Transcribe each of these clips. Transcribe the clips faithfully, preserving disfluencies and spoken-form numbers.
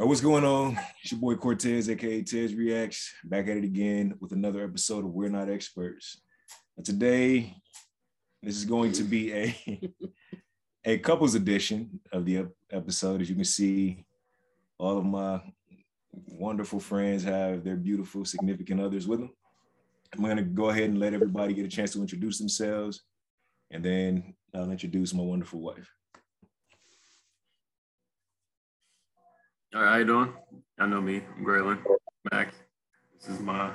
Right, what's going on? It's your boy Cortez, aka Tez Reacts, back at it again with another episode of We're Not Experts. And today, this is going to be a a couples edition of the episode. As you can see, all of my wonderful friends have their beautiful significant others with them. I'm going to go ahead and let everybody get a chance to introduce themselves, and then I'll introduce my wonderful wife. All right, how you doing? I know me, I'm Graylin, Max. This is my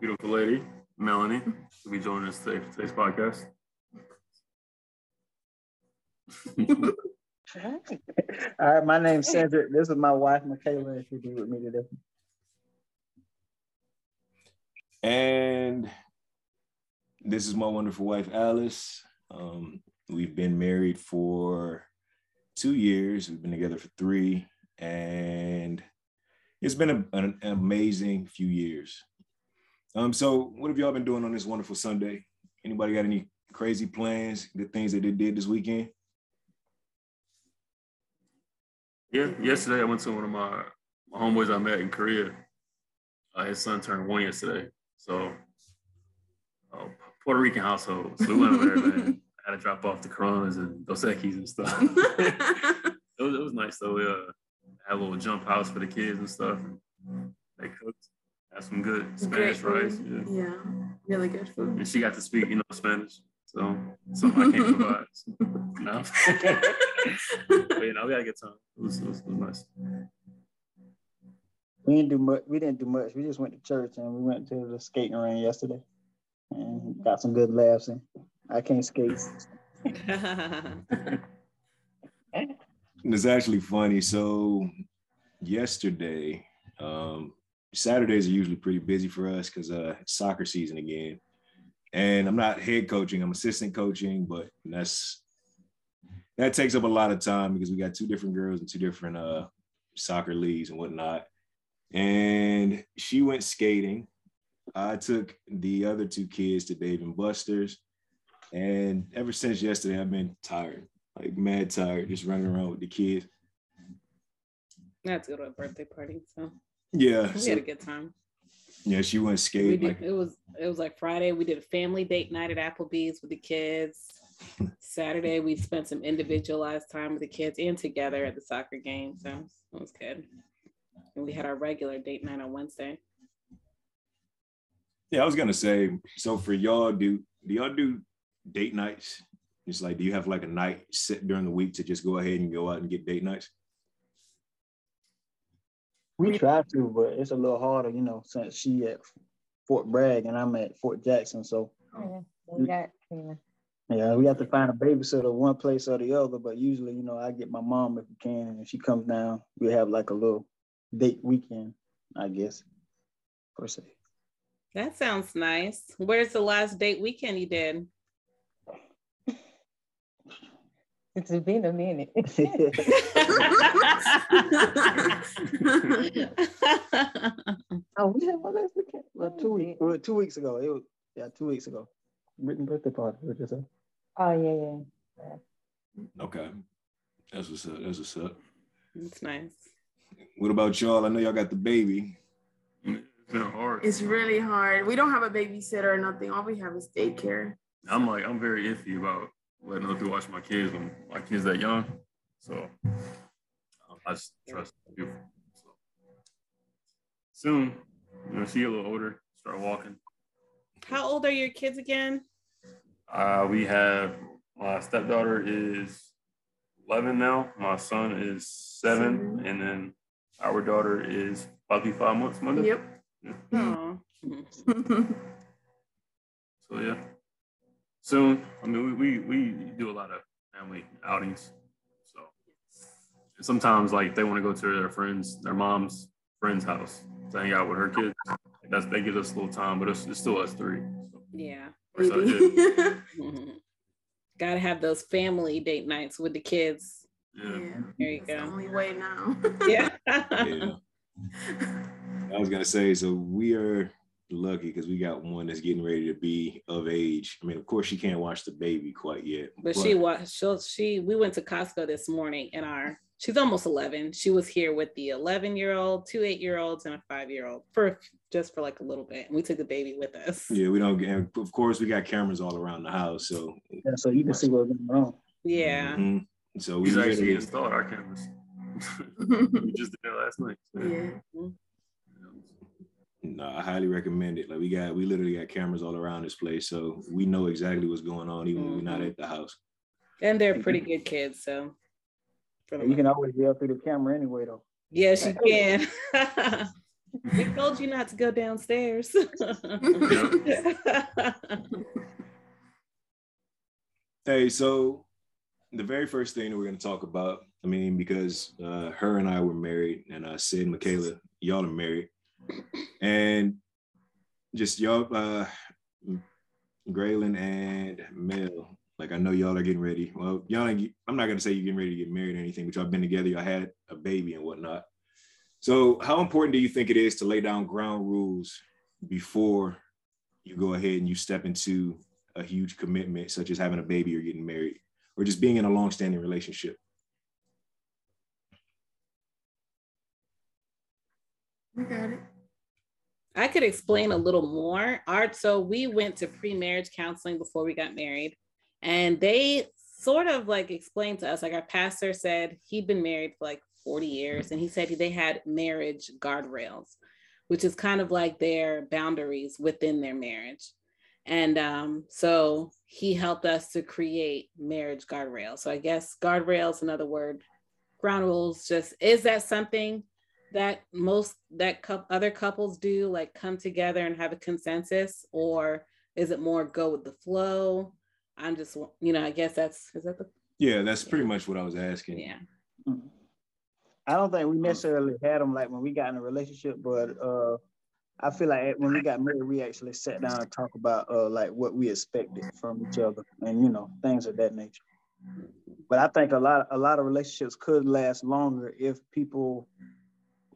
beautiful lady, Melanie. She'll be joining us today for today's podcast. All right, my name's Cedric. This is my wife, Michaela, and she'll be with me today. And this is my wonderful wife, Alice. Um, we've been married for two years. We've been together for three. And it's been a, an amazing few years. Um, so what have y'all been doing on this wonderful Sunday? Anybody got any crazy plans, good things that they did this weekend? Yeah, yesterday I went to one of my, my homeboys I met in Korea. Uh, his son turned one yesterday. So uh, Puerto Rican household. So we went over there, man. I had to drop off the Coronas and Dos Equis and stuff. It was, it was nice though. We uh, had a little jump house for the kids and stuff. They cooked, had some good Spanish rice. Yeah. yeah, really good food. And she got to speak, you know, Spanish. So something I can't provide. So, no, but you know, we had a good time. It was, it was, it was nice. We didn't do much. We didn't do much. We just went to church and we went to the skating ring yesterday and got some good laughs in. I can't skate. It's actually funny. So yesterday, um, Saturdays are usually pretty busy for us because uh, it's soccer season again. And I'm not head coaching, I'm assistant coaching, but that's that takes up a lot of time because we got two different girls and two different uh, soccer leagues and whatnot. And she went skating. I took the other two kids to Dave and Buster's. And ever since yesterday, I've been tired. Like mad tired, just running around with the kids. I had to go to a birthday party, so yeah, we so, had a good time. Yeah, she went skating. We did, like, it was it was like Friday. We did a family date night at Applebee's with the kids. Saturday, we spent some individualized time with the kids and together at the soccer game. So it was good. And we had our regular date night on Wednesday. Yeah, I was gonna say. So for y'all, do do y'all do date nights? It's like, do you have like a night set during the week to just go ahead and go out and get date nights? We try to, but it's a little harder, you know, since she at Fort Bragg and I'm at Fort Jackson. So oh, yeah. we got yeah. yeah, we have to find a babysitter one place or the other. But usually, you know, I get my mom if we can, and if she comes down, we have like a little date weekend, I guess, per se. That sounds nice. Where's the last date weekend you did? It's been a minute. Oh, we had one last weekend. Well, two weeks. Well, two weeks ago. It was yeah, two weeks ago. Written birthday party. What you say? Oh yeah, yeah. Okay, that's what's up. That's what's up. It's nice. What about y'all? I know y'all got the baby. It's been hard. It's really hard. We don't have a babysitter or nothing. All we have is daycare. I'm like, I'm very iffy about letting other people watch my kids when my kids that young. So um, I just trust people. So soon, you know, she get a little older, start walking. How old are your kids again? Uh, we have, my stepdaughter is eleven now. My son is seven. Mm-hmm. And then our daughter is probably five months, Monday. Yep. Yeah. So yeah. Soon, I mean, we, we we do a lot of family outings, so and sometimes like they want to go to their friends, their mom's friend's house to hang out with her kids. That's that gives us a little time, but it's, it's still us three. So. Yeah, mm-hmm. Gotta have those family date nights with the kids. Yeah, yeah. There you that's go. The only way now. Yeah. Yeah. I was gonna say, so we are lucky because we got one that's getting ready to be of age. I mean, of course, she can't watch the baby quite yet. But, but she watched. She'll, she we went to Costco this morning, and our she's almost eleven. She was here with the eleven year old, two eight year olds, and a five year old for just for like a little bit. And we took the baby with us. Yeah, we don't. And of course, we got cameras all around the house, so yeah, so you can see what's going on. Yeah. Mm-hmm. So we actually to... installed our cameras. We just did it last night. So. Yeah. No, I highly recommend it. Like we got, we literally got cameras all around this place, so we know exactly what's going on, even mm-hmm. when we're not at the house. And they're pretty good kids, so. You can always yell through the camera anyway, though. Yes, you can. We told you not to go downstairs. Hey, so the very first thing that we're going to talk about, I mean, because uh, her and I were married, and I uh, said, Michaela, y'all are married. And just y'all, uh, Graylin and Mel, like, I know y'all are getting ready. Well, y'all, ain't, I'm not going to say you're getting ready to get married or anything, but y'all been together, y'all had a baby and whatnot. So how important do you think it is to lay down ground rules before you go ahead and you step into a huge commitment, such as having a baby or getting married or just being in a long-standing relationship? I got it. I could explain a little more. Art, so we went to pre-marriage counseling before we got married. And they sort of like explained to us, like our pastor said, he'd been married for like forty years. And he said they had marriage guardrails, which is kind of like their boundaries within their marriage. And um, so he helped us to create marriage guardrails. So I guess guardrails, another word, ground rules, just, is that something that most, that co- other couples do, like come together and have a consensus? Or is it more go with the flow? I'm just, you know, I guess that's, is that the? Yeah, that's yeah. pretty much what I was asking. Yeah. I don't think we necessarily had them like when we got in a relationship, but uh, I feel like when we got married, we actually sat down and talked about uh, like what we expected from each other and, you know, things of that nature. But I think a lot, a lot of relationships could last longer if people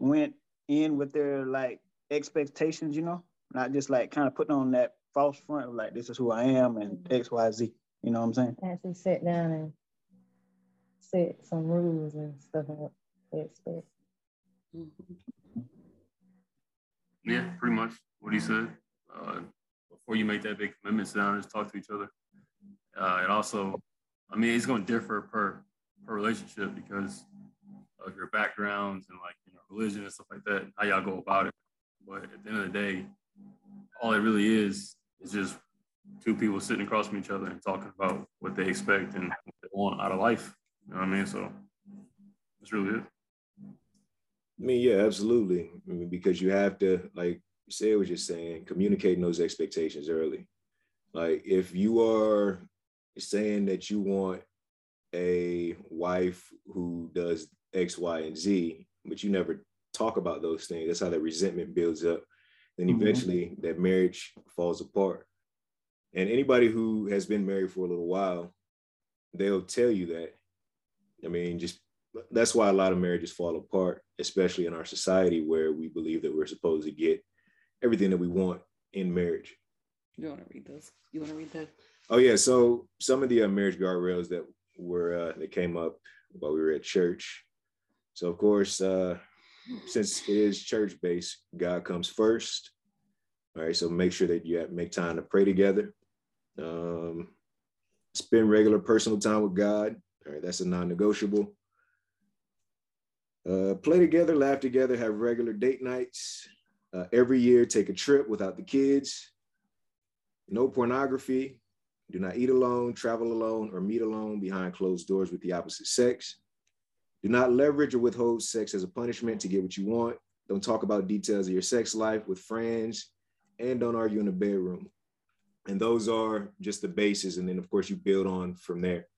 went in with their like expectations, you know, not just like kind of putting on that false front of like, this is who I am and X, Y, Z. You know what I'm saying? Actually sit down and set some rules and stuff like that. Yeah, pretty much what he said. Uh, before you make that big commitment, sit down and just talk to each other. Uh, and also, I mean, it's going to differ per per relationship because of your backgrounds and like, you know, religion and stuff like that, and how y'all go about it. But at the end of the day, all it really is is just two people sitting across from each other and talking about what they expect and what they want out of life. You know what I mean? So that's really it. I mean, yeah, absolutely. I mean, because you have to, like you said, what you're saying, communicating those expectations early. Like if you are saying that you want a wife who does X, Y, and Z, but you never talk about those things, that's how that resentment builds up. Then eventually mm-hmm. that marriage falls apart. And anybody who has been married for a little while, they'll tell you that. I mean, just that's why a lot of marriages fall apart, especially in our society where we believe that we're supposed to get everything that we want in marriage. You want to read those? You want to read that? Oh, yeah. So some of the uh, marriage guardrails that were, uh, that came up while we were at church. So of course, uh, since it is church-based, God comes first. All right, so make sure that you have, make time to pray together. Um, spend regular personal time with God. All right, that's a non-negotiable. Uh, play together, laugh together, have regular date nights. Uh, every year, take a trip without the kids. No pornography. Do not eat alone, travel alone, or meet alone behind closed doors with the opposite sex. Do not leverage or withhold sex as a punishment to get what you want. Don't talk about details of your sex life with friends, and don't argue in the bedroom. And those are just the bases. And then of course you build on from there.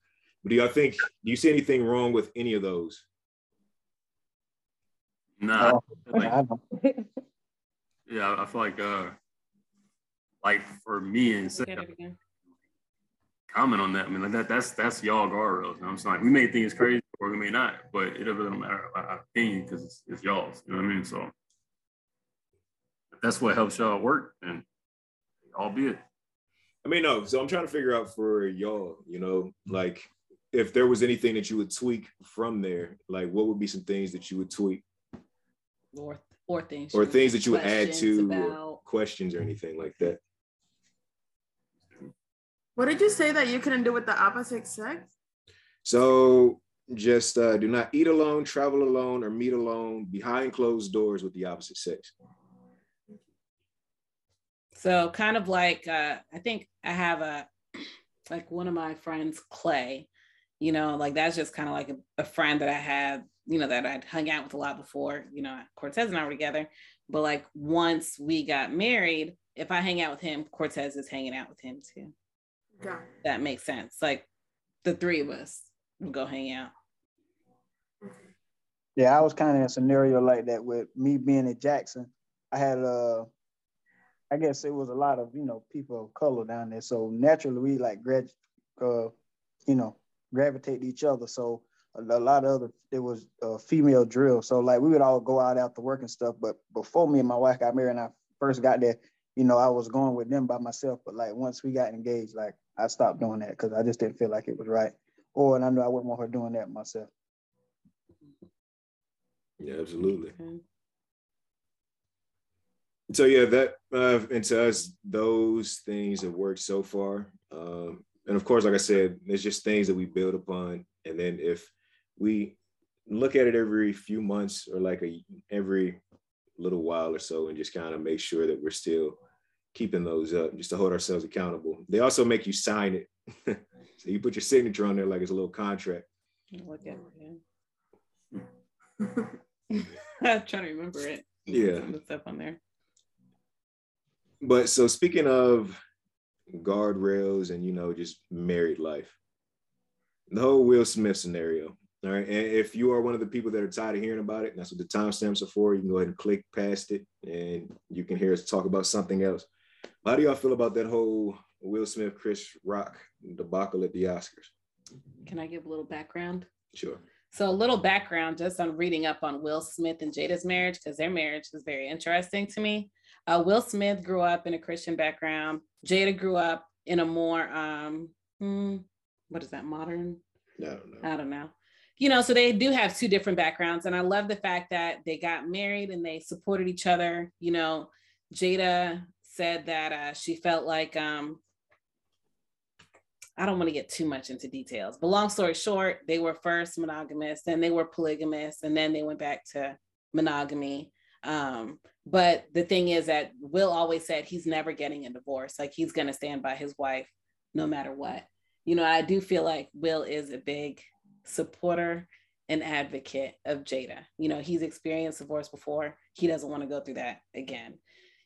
But do y'all think, do you see anything wrong with any of those? Nah. Like, yeah, I feel like, uh, like for me and Sarah, comment on that. I mean, like that, that's, that's y'all guardrails. You know what I'm saying? We may think it's crazy, or we may not, but it doesn't really matter our opinion because it's, it's y'all's, you know what I mean? So if that's what helps y'all work, then albeit. I mean, no, so I'm trying to figure out for y'all, you know, like if there was anything that you would tweak from there, like what would be some things that you would tweak? Or, or things. Or things that you would add to, or questions or anything like that. What did you say that you couldn't do with the opposite sex? So just uh, do not eat alone, travel alone, or meet alone behind closed doors with the opposite sex. So kind of like, uh, I think I have a, like one of my friends, Clay, you know, like that's just kind of like a, a friend that I had, you know, that I'd hung out with a lot before, you know, Cortez and I were together. But like once we got married, if I hang out with him, Cortez is hanging out with him too. Yeah. That makes sense. Like the three of us will go hang out. Yeah, I was kind of in a scenario like that with me being in Jackson. I had a, I guess it was a lot of, you know, people of color down there. So naturally we like, grad, uh, you know, gravitate to each other. So a, a lot of other, it was a female drill. So like we would all go out after work and stuff. But before me and my wife got married and I first got there, you know, I was going with them by myself. But like once we got engaged, like I stopped doing that because I just didn't feel like it was right. Or, and I knew I wouldn't want her doing that myself. Yeah, absolutely. Okay. So yeah, that uh, and to us, those things have worked so far. Um, and of course, like I said, it's just things that we build upon. And then if we look at it every few months or like a, every little while or so, and just kind of make sure that we're still keeping those up just to hold ourselves accountable. They also make you sign it. So you put your signature on there like it's a little contract. Look at it, yeah. I'm trying to remember it. Yeah. Put stuff on there. But so speaking of guardrails and, you know, just married life, the whole Will Smith scenario, all right? And if you are one of the people that are tired of hearing about it, and that's what the timestamps are for, you can go ahead and click past it and you can hear us talk about something else. How do y'all feel about that whole Will Smith, Chris Rock debacle at the Oscars? Can I give a little background? Sure. So a little background just on reading up on Will Smith and Jada's marriage, because their marriage was very interesting to me. Uh, Will Smith grew up in a Christian background. Jada grew up in a more, um, hmm, what is that, modern? I don't know. I don't know. You know, so they do have two different backgrounds. And I love the fact that they got married and they supported each other. You know, Jada said that uh, she felt like, um, I don't want to get too much into details, but long story short, they were first monogamous, then they were polygamous, and then they went back to monogamy. Um, but the thing is that Will always said he's never getting a divorce. Like he's going to stand by his wife no matter what. You know, I do feel like Will is a big supporter and advocate of Jada. You know, he's experienced divorce before. He doesn't want to go through that again.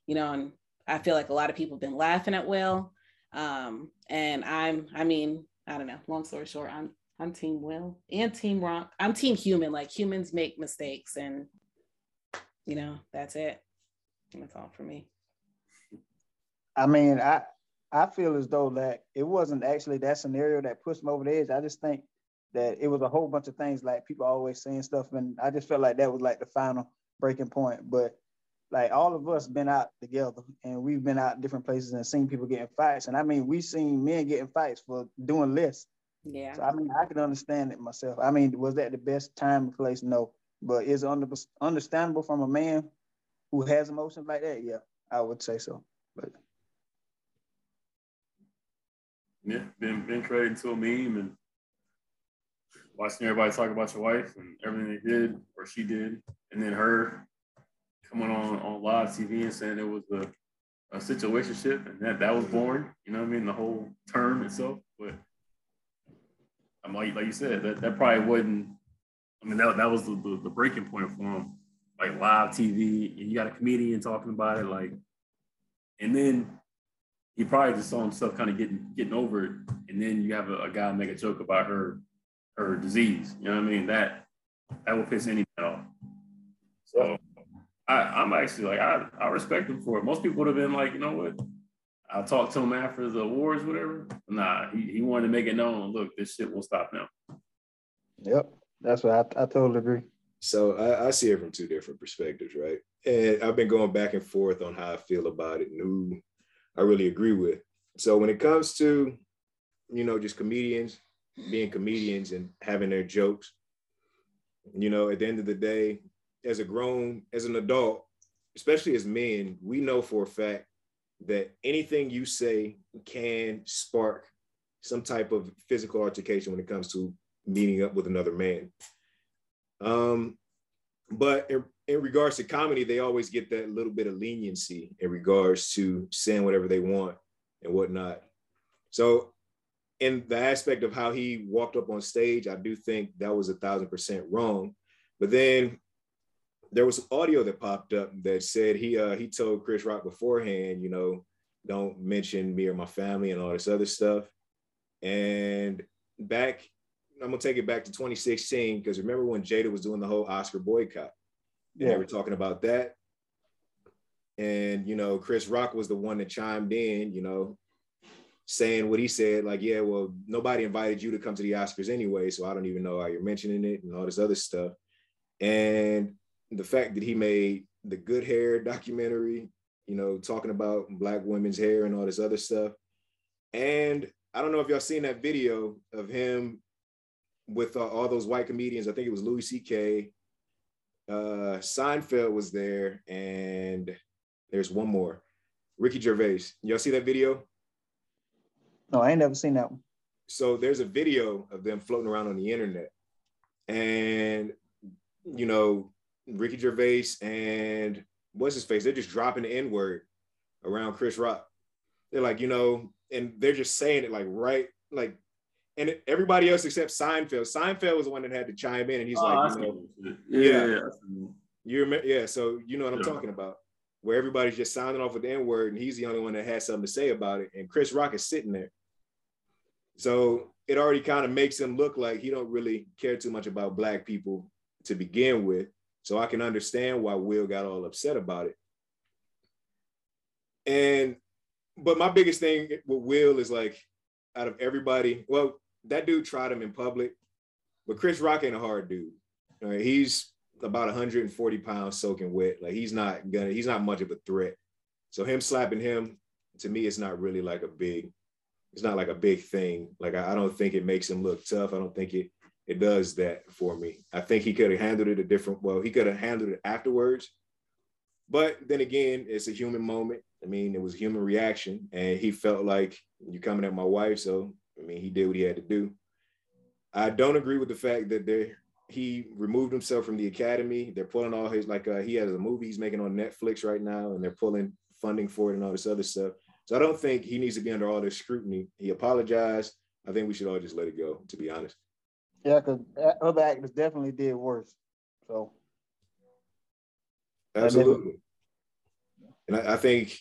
You know, and I feel like a lot of people have been laughing at Will. Um, and I'm, I mean, I don't know, long story short, I'm, I'm team Will and team Rock. I'm team human, like humans make mistakes and, you know, that's it. That's all for me. I mean, I, I feel as though that it wasn't actually that scenario that pushed me over the edge. I just think that it was a whole bunch of things, like people always saying stuff. And I just felt like that was like the final breaking point, but like all of us been out together and we've been out different places and seen people getting fights. And I mean, we've seen men getting fights for doing less. Yeah. So I mean, I can understand it myself. I mean, was that the best time and place? No, but is it understandable from a man who has emotions like that? Yeah, I would say so. But yeah, been, been created to a meme and watching everybody talk about your wife and everything they did or she did. And then her coming on, on live T V and saying it was a, a situationship and that that was born, you know what I mean, the whole term itself. But I'm like, like you said, that, that probably wasn't, I mean, that, that was the, the, the breaking point for him, like live T V, and you got a comedian talking about it, like, and then he probably just saw himself kind of getting getting over it, and then you have a, a guy make a joke about her her disease, you know what I mean, that that will piss anybody off. So I, I'm actually like, I, I respect him for it. Most people would have been like, you know what? I'll talk to him after the awards, whatever. Nah, he, he wanted to make it known. Look, this shit will stop now. Yep. That's what I, I totally agree. So I, I see it from two different perspectives, right? And I've been going back and forth on how I feel about it and who I really agree with. So when it comes to, you know, just comedians being comedians and having their jokes. You know, at the end of the day, as a grown, as an adult, especially as men, we know for a fact that anything you say can spark some type of physical altercation when it comes to meeting up with another man. Um, but in, in regards to comedy, they always get that little bit of leniency in regards to saying whatever they want and whatnot. So in the aspect of how he walked up on stage, I do think that was a thousand percent wrong. But then there was some audio that popped up that said he uh, he told Chris Rock beforehand, you know, don't mention me or my family and all this other stuff. And back, I'm gonna take it back to twenty sixteen, because remember when Jada was doing the whole Oscar boycott? Yeah, they were talking about that. And, you know, Chris Rock was the one that chimed in, you know, saying what he said, like, yeah, well, nobody invited you to come to the Oscars anyway, so I don't even know why you're mentioning it and all this other stuff. And the fact that he made the Good Hair documentary, you know, talking about Black women's hair and all this other stuff. And I don't know if y'all seen that video of him with uh, all those white comedians. I think it was Louis C K, uh, Seinfeld was there, and there's one more, Ricky Gervais. Y'all see that video? No, I ain't never seen that one. So there's a video of them floating around on the internet, and, you know, Ricky Gervais and what's his face, they're just dropping the N-word around Chris Rock. They're like, you know, and they're just saying it like, right, like, and everybody else except Seinfeld. Seinfeld was the one that had to chime in, and he's oh, like, you know, yeah, yeah, yeah. You remember, yeah, so you know what I'm yeah. talking about, where everybody's just signing off with the N-word, and he's the only one that has something to say about it, and Chris Rock is sitting there. So it already kind of makes him look like he don't really care too much about Black people to begin with, so I can understand why Will got all upset about it. And, but my biggest thing with Will is like, out of everybody, well, that dude tried him in public, but Chris Rock ain't a hard dude. All right, he's about one hundred forty pounds soaking wet. Like, he's not gonna, he's not much of a threat. So him slapping him, to me, it's not really like a big, it's not like a big thing. Like, I, I don't think it makes him look tough. I don't think it, it does that for me. I think he could have handled it a different, well, he could have handled it afterwards. But then again, it's a human moment. I mean, it was a human reaction, and he felt like, you're coming at my wife, so, I mean, he did what he had to do. I don't agree with the fact that there, he removed himself from the Academy. They're pulling all his, like, uh, he has a movie he's making on Netflix right now, and they're pulling funding for it and all this other stuff. So I don't think he needs to be under all this scrutiny. He apologized. I think we should all just let it go, to be honest. Yeah, because other actors definitely did worse, so. Absolutely. And I, I think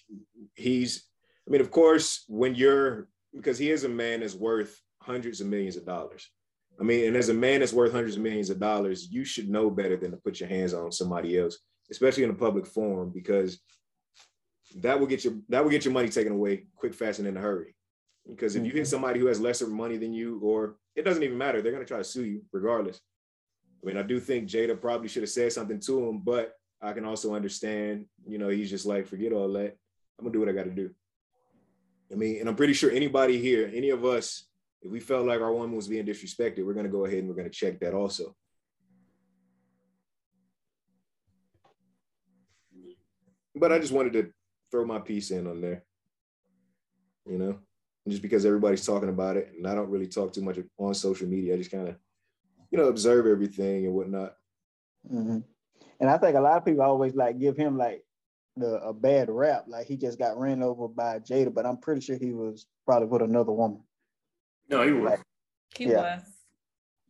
he's, I mean, of course, when you're, because he is a man that's worth hundreds of millions of dollars. I mean, and as a man that's worth hundreds of millions of dollars, you should know better than to put your hands on somebody else, especially in a public forum, because that will get your, that will get your money taken away quick, fast, and in a hurry. Because if you hit somebody who has lesser money than you, or it doesn't even matter, they're going to try to sue you regardless. I mean, I do think Jada probably should have said something to him, but I can also understand, you know, he's just like, forget all that. I'm going to do what I got to do. I mean, and I'm pretty sure anybody here, any of us, if we felt like our woman was being disrespected, we're going to go ahead and we're going to check that also. But I just wanted to throw my piece in on there, you know, just because everybody's talking about it, and I don't really talk too much on social media. I just kind of, you know, observe everything and whatnot. Mm-hmm. And I think a lot of people always like give him like the a bad rap, like he just got ran over by Jada, but I'm pretty sure he was probably with another woman. No, he was. Like, he yeah. was.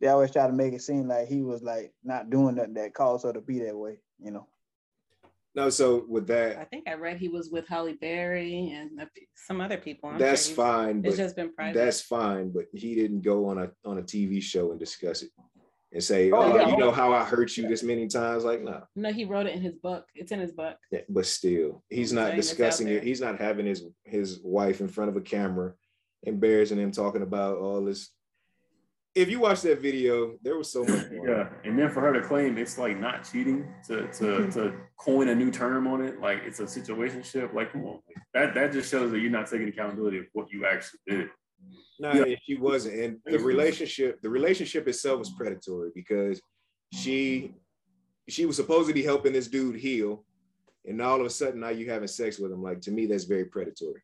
They always try to make it seem like he was like not doing nothing that caused her to be that way, you know. No, so with that, I think I read he was with Halle Berry and some other people. I'm that's sure fine. It's just been private. That's fine, but he didn't go on a on a T V show and discuss it and say, oh, oh yeah. you know how I hurt you this many times? Like, no. Nah. No, he wrote it in his book. It's in his book. Yeah, but still, he's not so discussing it. He's not having his, his wife in front of a camera, embarrassing him, talking about all this. If you watch that video, there was so much more. Yeah, and then for her to claim it's like not cheating, to to, mm-hmm. to coin a new term on it, like it's a situationship, like, come on. That, that just shows that you're not taking accountability of what you actually did. No, yeah. She wasn't. And the relationship, the relationship itself was predatory because she she was supposed to be helping this dude heal, and all of a sudden now you having sex with him. Like, to me, that's very predatory.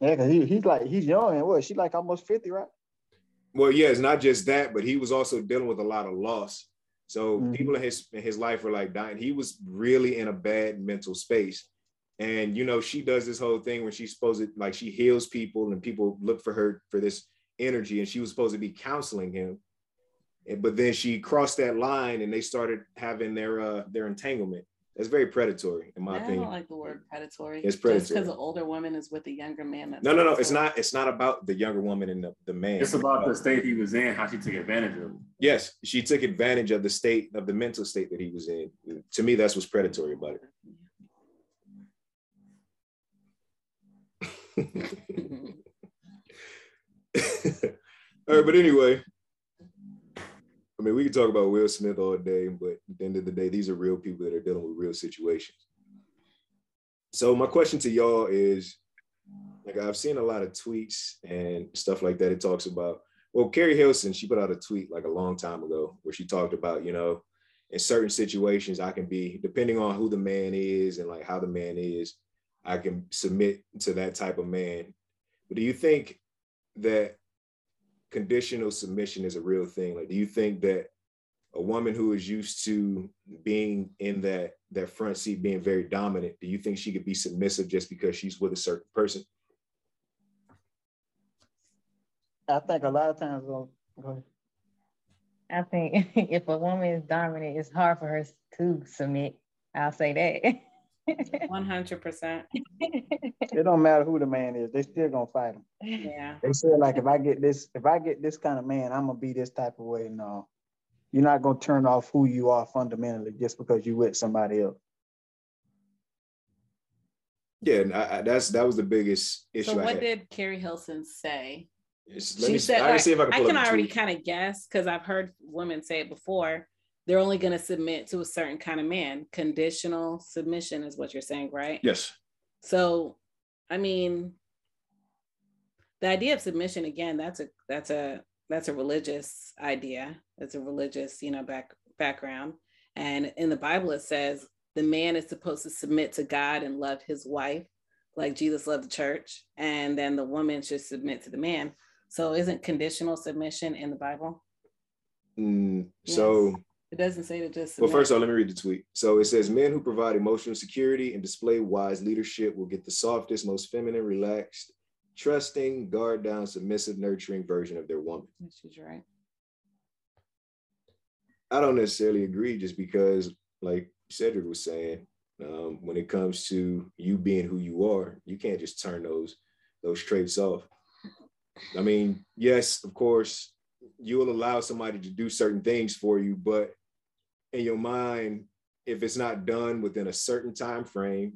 Yeah, cause he, he's like he's young and what? She like almost fifty, right? Well, yeah, it's not just that, but he was also dealing with a lot of loss. So mm-hmm. people in his in his life were like dying. He was really in a bad mental space. And, you know, she does this whole thing where she's supposed to, like, she heals people and people look for her for this energy. And she was supposed to be counseling him. And, but then she crossed that line and they started having their uh, their entanglement. That's very predatory, in my I opinion. I don't like the word predatory. It's predatory. Just because an older woman is with a younger man. That's no, no, no. Predatory. It's not It's not about the younger woman and the, the man. It's about the state he was in, how she took advantage of him. Yes, she took advantage of the state, of the mental state that he was in. To me, that's what's predatory about it. All right, but anyway, I mean, we can talk about Will Smith all day, but at the end of the day, these are real people that are dealing with real situations. So my question to y'all is, like, I've seen a lot of tweets and stuff like that. It talks about, well, Carrie Hilson, she put out a tweet like a long time ago where she talked about, you know, in certain situations, I can be, depending on who the man is and like how the man is, I can submit to that type of man. But do you think that conditional submission is a real thing? Like, do you think that a woman who is used to being in that, that front seat, being very dominant, do you think she could be submissive just because she's with a certain person? I think a lot of times, go ahead. I think if a woman is dominant, it's hard for her to submit. I'll say that. one hundred percent. It don't matter who the man is, they still gonna fight him. Yeah. They said, like, if I get this, if I get this kind of man, I'm gonna be this type of way. No, you're not gonna turn off who you are fundamentally just because you with somebody else. Yeah, and I, I, that's that was the biggest issue. So what I had. did Carrie Hilson say? Yes, let she me, said, I, like, see if I can, I can already kind of guess because I've heard women say it before. They're only going to submit to a certain kind of man. Conditional submission is what you're saying, right? Yes. So, I mean, the idea of submission, again, that's a, that's a, that's a religious idea. That's a religious, you know, back, background. And in the Bible, it says the man is supposed to submit to God and love his wife, like Jesus loved the church. And then the woman should submit to the man. So isn't conditional submission in the Bible? Mm, so... Yes. It doesn't say that just submit. Well, first of all, let me read the tweet. So it says, men who provide emotional security and display wise leadership will get the softest, most feminine, relaxed, trusting, guard down, submissive, nurturing version of their woman. She's right. I don't necessarily agree just because, like Cedric was saying, um, when it comes to you being who you are, you can't just turn those, those traits off. I mean, yes, of course, you will allow somebody to do certain things for you, but in your mind, if it's not done within a certain time frame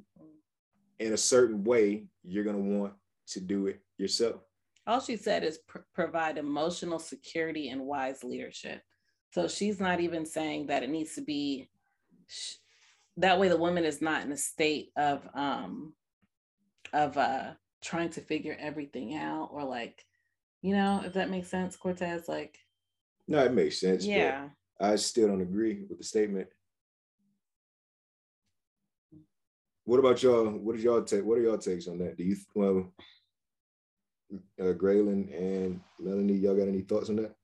in a certain way, you're going to want to do it yourself. All she said is pr- provide emotional security and wise leadership. So she's not even saying that it needs to be sh- that way. The woman is not in a state of um of uh trying to figure everything out, or like, you know, if that makes sense, Cortez, like... No, it makes sense. Yeah. I still don't agree with the statement. What about y'all? What did y'all take? What are y'all takes on that? Do you, well, uh, Graylin and Melanie, y'all got any thoughts on that?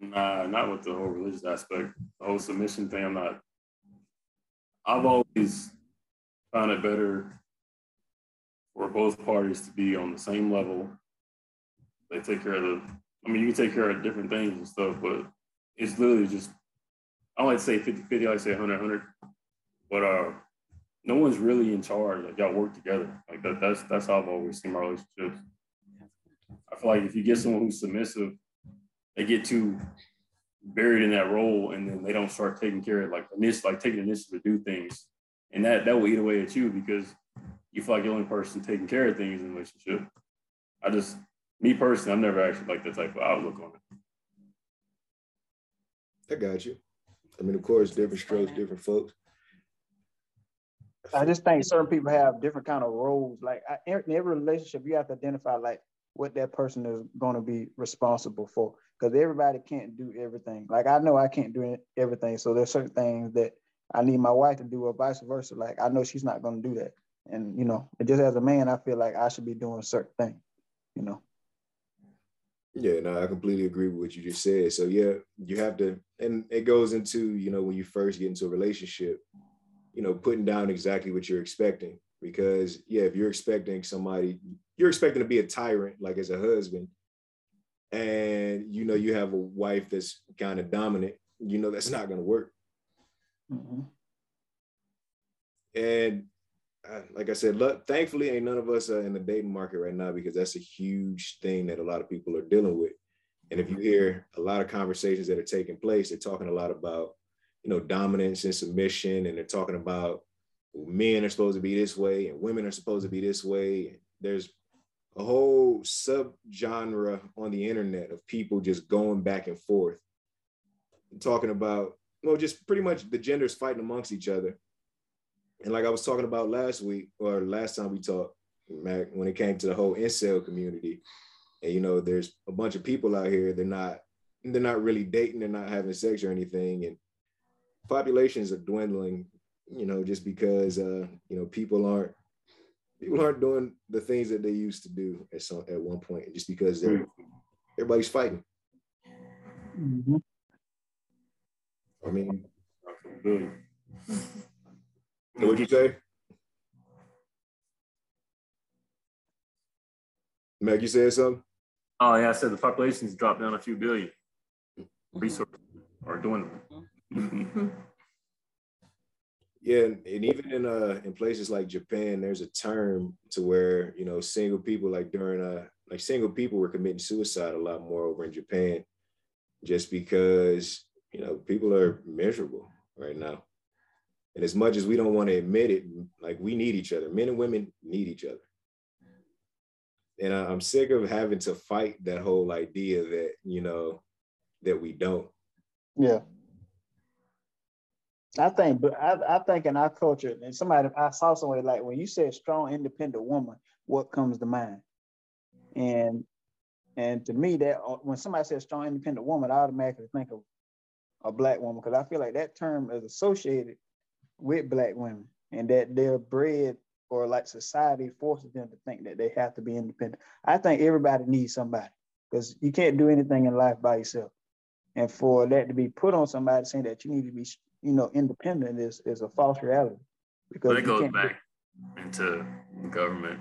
Nah, not with the whole religious aspect. The whole submission thing, I'm not... I've always found it better for both parties to be on the same level. They take care of the, I mean, you can take care of different things and stuff, but it's literally just, I like to say fifty fifty, I like to say one hundred one hundred, but uh, no one's really in charge. Like, y'all work together. Like, that. that's that's how I've always seen my relationships. I feel like if you get someone who's submissive, they get too buried in that role, and then they don't start taking care of, like, initiative, like taking initiative to do things. And that, that will eat away at you because you feel like the only person taking care of things in a relationship. I just, me personally, I've never actually liked that type of outlook on it. I got you. I mean, of course, different strokes, different folks. I just think certain people have different kind of roles. Like I, in every relationship, you have to identify like what that person is going to be responsible for, because everybody can't do everything. Like I know I can't do everything, so there's certain things that I need my wife to do, or vice versa. Like I know she's not going to do that, and you know, just as a man, I feel like I should be doing certain things, you know. Yeah, no, I completely agree with what you just said. So yeah, you have to, and it goes into, you know, when you first get into a relationship, you know, putting down exactly what you're expecting. Because yeah, if you're expecting somebody, you're expecting to be a tyrant, like as a husband, and you know, you have a wife that's kind of dominant, you know, that's not going to work. Mm-hmm. And uh, like I said, look, thankfully ain't none of us uh, in the dating market right now, because that's a huge thing that a lot of people are dealing with. And if you hear a lot of conversations that are taking place, they're talking a lot about, you know, dominance and submission, and they're talking about men are supposed to be this way and women are supposed to be this way. There's a whole subgenre on the internet of people just going back and forth and talking about, well, just pretty much the genders fighting amongst each other. And like I was talking about last week, or last time we talked, Mac, when it came to the whole incel community, and you know, there's a bunch of people out here, they're not, they're not really dating, they're not having sex or anything, and populations are dwindling, you know, just because uh, you know, people aren't people aren't doing the things that they used to do at some at one point, just because they're everybody's fighting. Mm-hmm. I mean, what'd you say, Mac? You said something? Oh yeah, I said the population's dropped down a few billion. Resources are dwindling. Yeah, and even in uh in places like Japan, there's a term to where, you know, single people, like during uh like single people were committing suicide a lot more over in Japan, just because, you know, people are miserable right now. And as much as we don't want to admit it, like, we need each other. Men and women need each other. And I, I'm sick of having to fight that whole idea that, you know, that we don't. Yeah. I think, but I, I think in our culture, and somebody, I saw somebody, like, when you said strong, independent woman, what comes to mind? And and to me, that when somebody says strong, independent woman, I automatically think of a Black woman, because I feel like that term is associated with Black women, and that they're bred, or like society forces them to think that they have to be independent. I think everybody needs somebody, because you can't do anything in life by yourself. And for that to be put on somebody saying that you need to be, you know, independent is, is a false reality. Because it goes back into government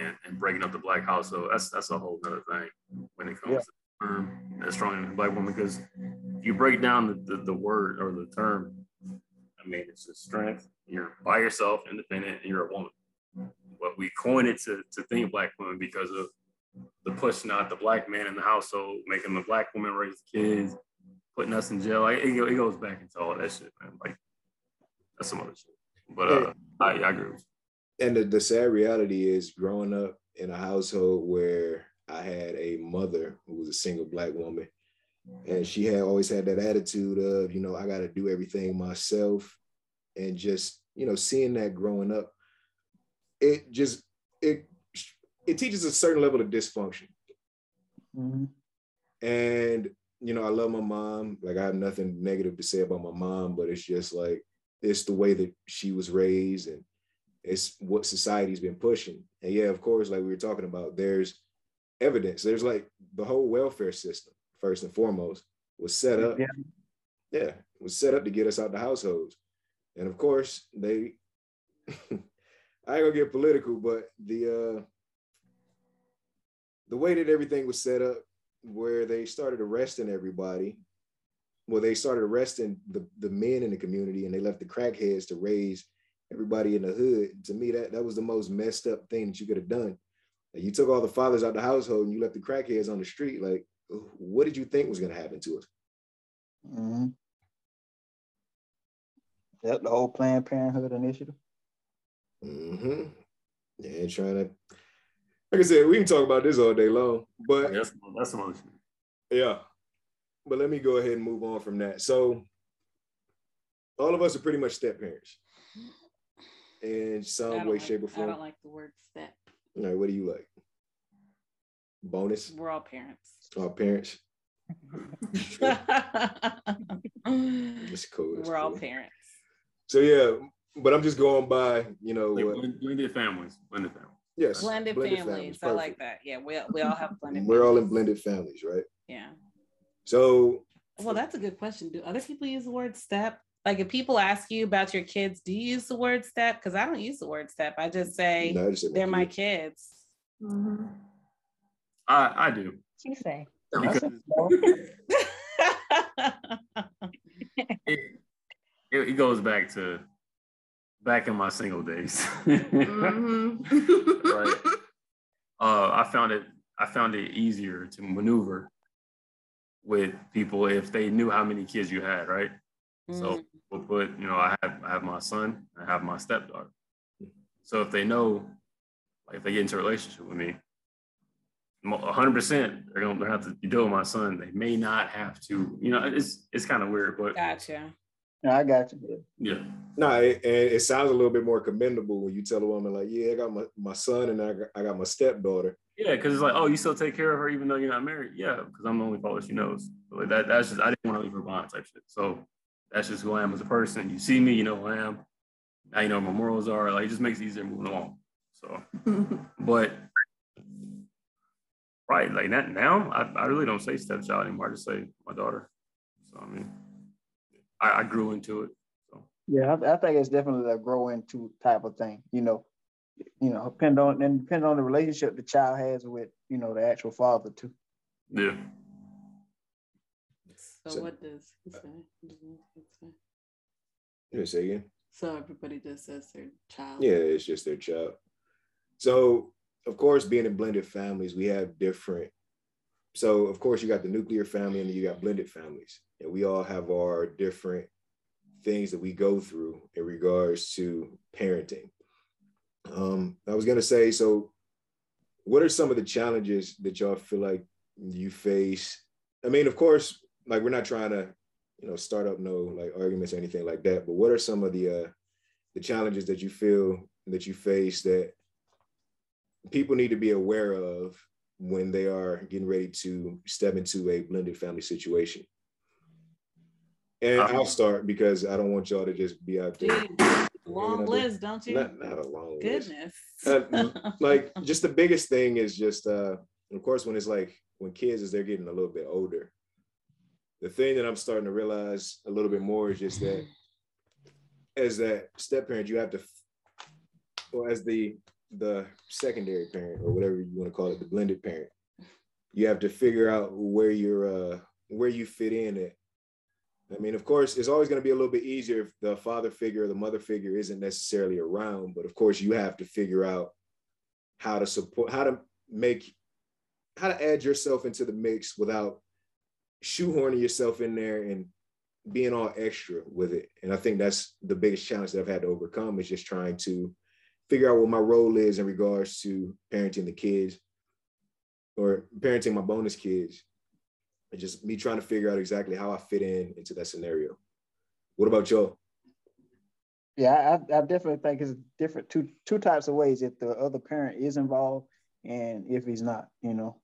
and, and breaking up the Black household. That's that's a whole other thing when it comes yeah. to the term that's strong in the Black woman. Because if you break down the, the, the word or the term, I mean, it's a strength. You're by yourself, independent, and you're a woman. But we coined it to, to think Black women because of the pushing out the Black man in the household, making the Black woman raise the kids, putting us in jail. Like, it, it goes back into all that shit, man. Like, that's some other shit. But uh, I, I agree with you. And the, the sad reality is, growing up in a household where I had a mother who was a single Black woman, and she had always had that attitude of, you know, I got to do everything myself. And just, you know, seeing that growing up, it just, it, it teaches a certain level of dysfunction. Mm-hmm. And you know, I love my mom. Like, I have nothing negative to say about my mom, but it's just like, it's the way that she was raised, and it's what society's been pushing. And yeah, of course, like we were talking about, there's evidence. There's like the whole welfare system, first and foremost, was set up. Yeah, yeah was set up to get us out the households. And of course, they, I ain't gonna get political, but the, uh, the way that everything was set up, where they started arresting everybody. Well, they started arresting the, the men in the community, and they left the crackheads to raise everybody in the hood. To me, that, that was the most messed up thing that you could have done. Like, you took all the fathers out the household and you left the crackheads on the street. Like, what did you think was going to happen to us? Mm-hmm. That the whole Planned Parenthood initiative. Mm-hmm. Yeah, trying to... Like I said, we can talk about this all day long, but that's, that's emotional. Yeah, but let me go ahead and move on from that. So all of us are pretty much step parents. in some way, like, shape, or form. I don't like the word step. All right, what do you like? Bonus? We're all parents. All parents. That's cool. That's We're cool. all parents. So yeah, but I'm just going by, you know, like, uh, blended families. Blended families. Yes. Blended, blended families. families. I like that. Yeah, we we all have blended. We're families. all in blended families, right? Yeah. So. Well, that's a good question. Do other people use the word step? Like, if people ask you about your kids, do you use the word step? Because I don't use the word step. I just say, no, I just say they're my kids. My kids. Mm-hmm. I I do. You say. Because it, it goes back to back in my single days. Mm-hmm. Right. uh, I found it. I found it easier to maneuver with people if they knew how many kids you had, right? Mm-hmm. So we'll put, you know, I have I have my son, I have my stepdaughter. So if they know, like, if they get into a relationship with me, one hundred percent they're gonna have to deal with my son. They may not have to, you know. It's it's kind of weird, but gotcha. No, I got you. Dude. Yeah. No, it, it sounds a little bit more commendable when you tell a woman, like, yeah, I got my, my son and I got, I got my stepdaughter. Yeah, because it's like, oh, you still take care of her even though you're not married? Yeah, because I'm the only father she knows. But like that, that's just, I didn't want to leave her behind type shit. So that's just who I am as a person. You see me, you know who I am. Now you know where my morals are. Like, it just makes it easier moving along. So, but, right, like that now, I, I really don't say stepchild anymore. I just say my daughter. So, I mean, I, I grew into it. So. Yeah, I, I think it's definitely a grow into type of thing, you know. You know, depend on and depend on the relationship the child has with, you know, the actual father too. Yeah. So, so what does he say? Uh, you say again? So everybody just says their child. Yeah, it's just their child. So of course, being in blended families, we have different. So of course, you got the nuclear family and you got blended families, and we all have our different things that we go through in regards to parenting. Um, I was going to say, so what are some of the challenges that y'all feel like you face? I mean, of course, like, we're not trying to, you know, start up no like arguments or anything like that, but what are some of the, uh, the challenges that you feel that you face that people need to be aware of when they are getting ready to step into a blended family situation? And I'll start because I don't want y'all to just be out there. Long list, don't you? Not, not a long list. Goodness. uh, like, just the biggest thing is just, uh, of course, when it's like, when kids, as they're getting a little bit older, the thing that I'm starting to realize a little bit more is just that as that step-parent, you have to, or as the, the secondary parent or whatever you want to call it, the blended parent, you have to figure out where you're, uh, where you fit in at. I mean, of course, it's always going to be a little bit easier if the father figure or the mother figure isn't necessarily around. But of course, you have to figure out how to support, how to make, how to add yourself into the mix without shoehorning yourself in there and being all extra with it. And I think that's the biggest challenge that I've had to overcome, is just trying to figure out what my role is in regards to parenting the kids or parenting my bonus kids. And just me trying to figure out exactly how I fit in into that scenario. What about y'all? Yeah, I, I definitely think it's different, two two types of ways, if the other parent is involved and if he's not, you know,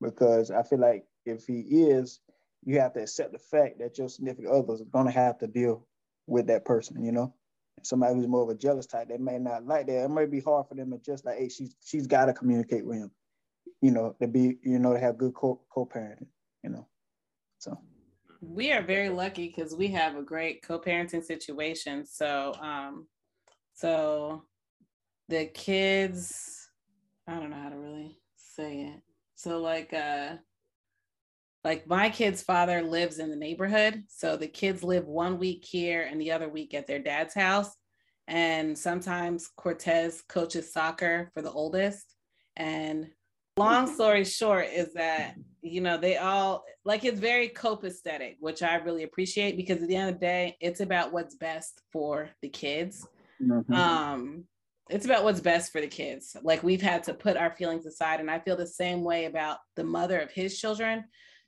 because I feel like if he is, you have to accept the fact that your significant others are going to have to deal with that person, you know. Somebody who's more of a jealous type, they may not like that. It may be hard for them to just like, hey, she's, she's got to communicate with him, you know, to be, you know, to have good co- co-parenting, you know. So we are very lucky because we have a great co-parenting situation. So, um, so the kids, I don't know how to really say it. So like, uh, like my kid's father lives in the neighborhood. So the kids live one week here and the other week at their dad's house. And sometimes Cortez coaches soccer for the oldest. And long story short is that, you know, they all, like, it's very copacetic, which I really appreciate, because at the end of the day, it's about what's best for the kids. Mm-hmm. Um, it's about what's best for the kids. Like, we've had to put our feelings aside. And I feel the same way about the mother of his children.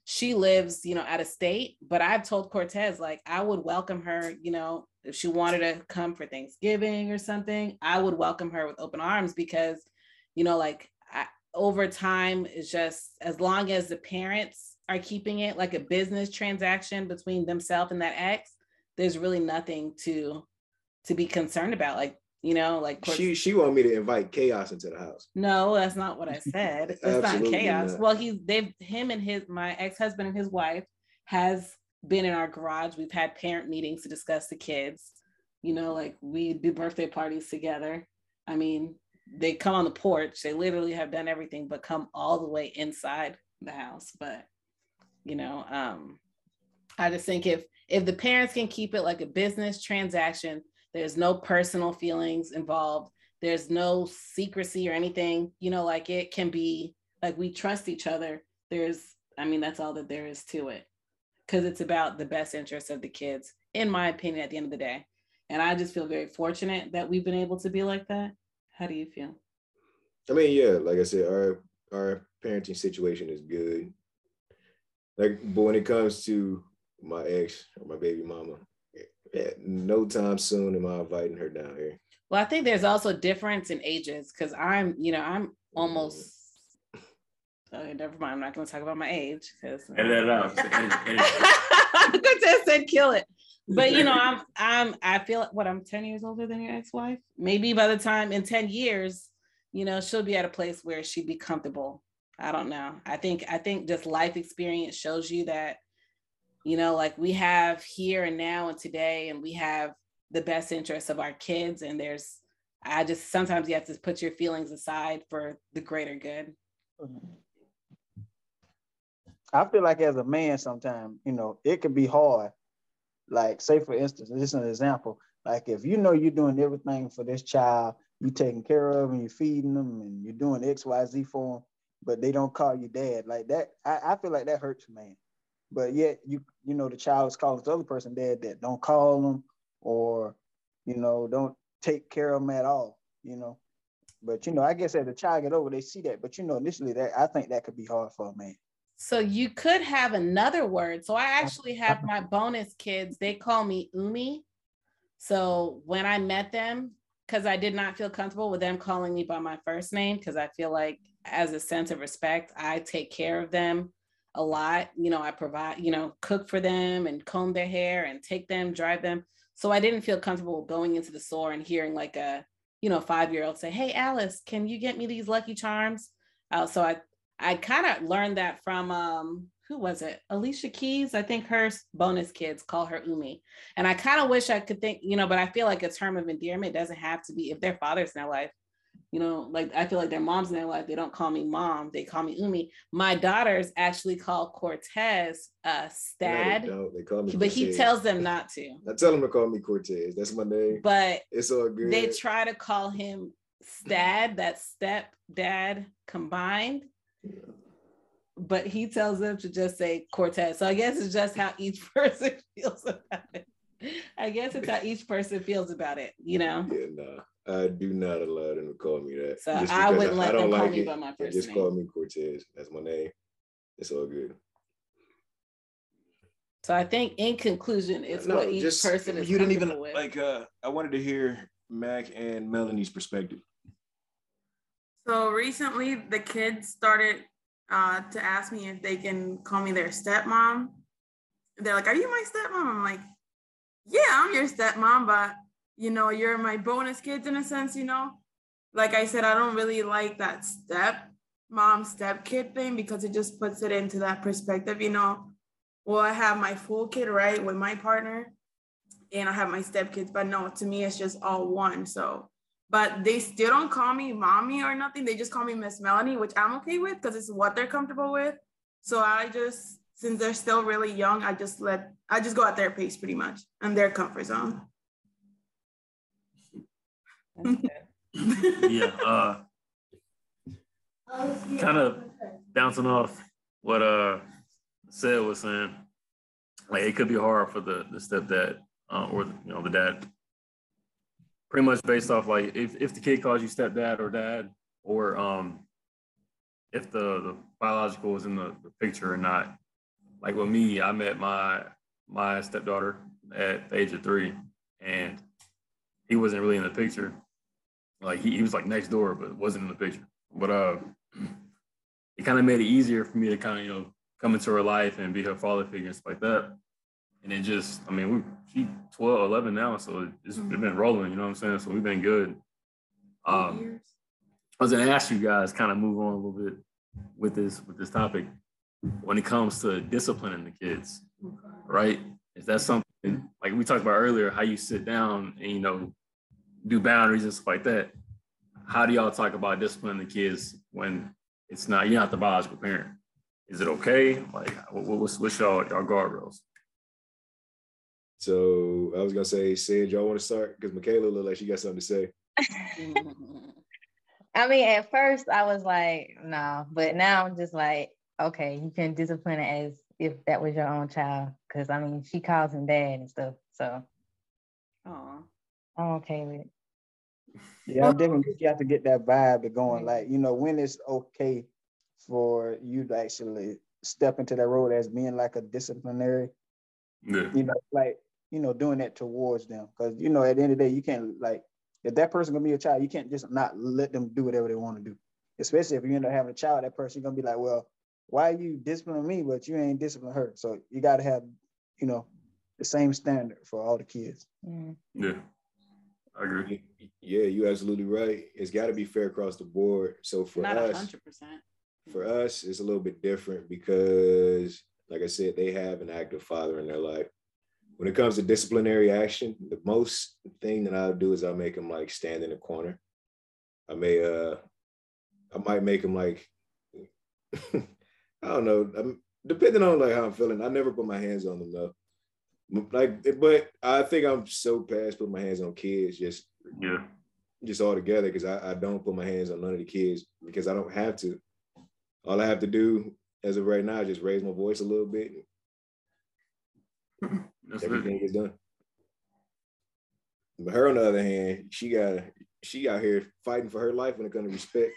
she lives, you know, out of state, but I've told Cortez, like, I would welcome her, you know, if she wanted to come for Thanksgiving or something, I would welcome her with open arms because, you know, like I, over time, it's just as long as the parents are keeping it like a business transaction between themselves and that ex, there's really nothing to, to be concerned about. Like, you know, like course, she she wanted me to invite chaos into the house. No, that's not what I said. It's not chaos. Not. Well, he's they've him and his my ex-husband and his wife has been in our garage. We've had parent meetings to discuss the kids. You know, like we do birthday parties together. I mean, they come on the porch. They literally have done everything but come all the way inside the house. But you know, um, I just think if if the parents can keep it like a business transaction. There's no personal feelings involved. There's no secrecy or anything, you know, like it can be like we trust each other. There's, I mean, that's all that there is to it because it's about the best interests of the kids, in my opinion, at the end of the day. And I just feel very fortunate that we've been able to be like that. How do you feel? I mean, yeah, like I said, our our parenting situation is good. Like, but when it comes to my ex or my baby mama, yeah, no time soon am I inviting her down here. Well, I think there's also difference in ages because I'm, you know, I'm almost. Oh, never mind. I'm not going to talk about my age because. And then I said, "Kill it," but you know, I'm, I'm, I feel what I'm ten years older than your ex-wife. Maybe by the time in ten years, you know, she'll be at a place where she'd be comfortable. I don't know. I think, I think just life experience shows you that. You know, like we have here and now and today, and we have the best interests of our kids. And there's, I just, sometimes you have to put your feelings aside for the greater good. I feel like as a man, sometimes, you know, it can be hard. Like say, for instance, this is an example. Like if you know you're doing everything for this child, you're taking care of and you're feeding them and you're doing X, Y, Z for them, but they don't call you dad. Like that, I, I feel like that hurts a man. But yet, you you know, the child is calling the other person dad that don't call them or, you know, don't take care of them at all, you know. But, you know, I guess as the child get over, they see that. But, you know, initially, that I think that could be hard for a man. So you could have another word. So I actually have my bonus kids. They call me Umi. So when I met them, because I did not feel comfortable with them calling me by my first name, because I feel like as a sense of respect, I take care of them. A lot, you know, I provide, you know, cook for them and comb their hair and take them, drive them. So I didn't feel comfortable going into the store and hearing like a, you know, five-year-old say, "Hey, Alice, can you get me these Lucky Charms?" Uh, so I, I kind of learned that from, um, who was it? Alicia Keys. I think her bonus kids call her Umi. And I kind of wish I could think, you know, but I feel like a term of endearment doesn't have to be, if their father's in their life, you know, like I feel like their mom's in their life. They don't call me mom. They call me Umi. My daughters actually call Cortez uh, Stad. No, they, they call me Cortez. But he tells them not to. I tell them to call me Cortez. That's my name. But it's all good. They try to call him Stad. That's step dad combined. Yeah. But he tells them to just say Cortez. So I guess it's just how each person feels about it. I guess it's how each person feels about it. You know. Yeah. Nah. I do not allow them to call me that. So I wouldn't let I them call like me it. by my first name. Just call me Cortez. That's my name. It's all good. So I think in conclusion, it's no, what each just, person is. You didn't even with. like. Uh, I wanted to hear Mac and Melanie's perspective. So recently, the kids started uh, to ask me if they can call me their stepmom. They're like, "Are you my stepmom?" I'm like, "Yeah, I'm your stepmom, but." You know, you're my bonus kids in a sense, you know? Like I said, I don't really like that step mom, step kid thing because it just puts it into that perspective, you know? Well, I have my full kid, right, with my partner, and I have my step kids, but no, to me, it's just all one, so. But they still don't call me mommy or nothing. They just call me Miss Melanie, which I'm okay with because it's what they're comfortable with. So I just, since they're still really young, I just let, I just go at their pace pretty much and their comfort zone. yeah, uh, kind of bouncing off what uh said was saying, like it could be hard for the the stepdad uh, or the, you know the dad. Pretty much based off like if, if the kid calls you stepdad or dad, or um if the, the biological is in the, the picture or not, like with me, I met my my stepdaughter at the age of three, and he wasn't really in the picture. Like he, he was like next door, but wasn't in the picture. But uh, it kind of made it easier for me to kind of, you know, come into her life and be her father figure and stuff like that. And it just, I mean, we she's twelve, eleven now, so it's mm-hmm. been rolling, you know what I'm saying? So we've been good. Um, I was gonna ask you guys, kind of move on a little bit with this with this topic when it comes to disciplining the kids, right? Is that something, like we talked about earlier, how you sit down and, you know, do boundaries and stuff like that? How do y'all talk about disciplining the kids when it's not, you're not the biological parent? Is it okay? Like, what, what's, what's y'all, y'all guardrails? So I was gonna say, Sid, y'all want to start? Because Michaela looked like she got something to say. I mean, at first I was like, no, but now I'm just like, okay, you can discipline it as if that was your own child. Because I mean, she calls him dad and stuff, so. Aw. I'm okay with it. Yeah, I definitely got to get that vibe going. Like, you know, when it's okay for you to actually step into that role as being like a disciplinary, yeah. you know, like, you know, doing that towards them. Because, you know, at the end of the day, you can't, like, if that person gonna be a child, you can't just not let them do whatever they want to do. Especially if you end up having a child, that person gonna be like, well, why are you disciplining me, but you ain't disciplining her? So you gotta have, you know, the same standard for all the kids. Mm. Yeah. I agree. Yeah, you're absolutely right. It's got to be fair across the board. So for Not us, one hundred percent. For us, it's a little bit different because, like I said, they have an active father in their life. When it comes to disciplinary action, the most thing that I'll do is I'll make them like stand in a corner. I may, uh, I might make them like, I don't know, I'm, depending on like how I'm feeling. I never put my hands on them though. Like, but I think I'm so past putting my hands on kids, just yeah, just all together, because I, I don't put my hands on none of the kids because I don't have to. All I have to do as of right now is just raise my voice a little bit. That's everything is done. But her, on the other hand, she got she out here fighting for her life when it comes to respect.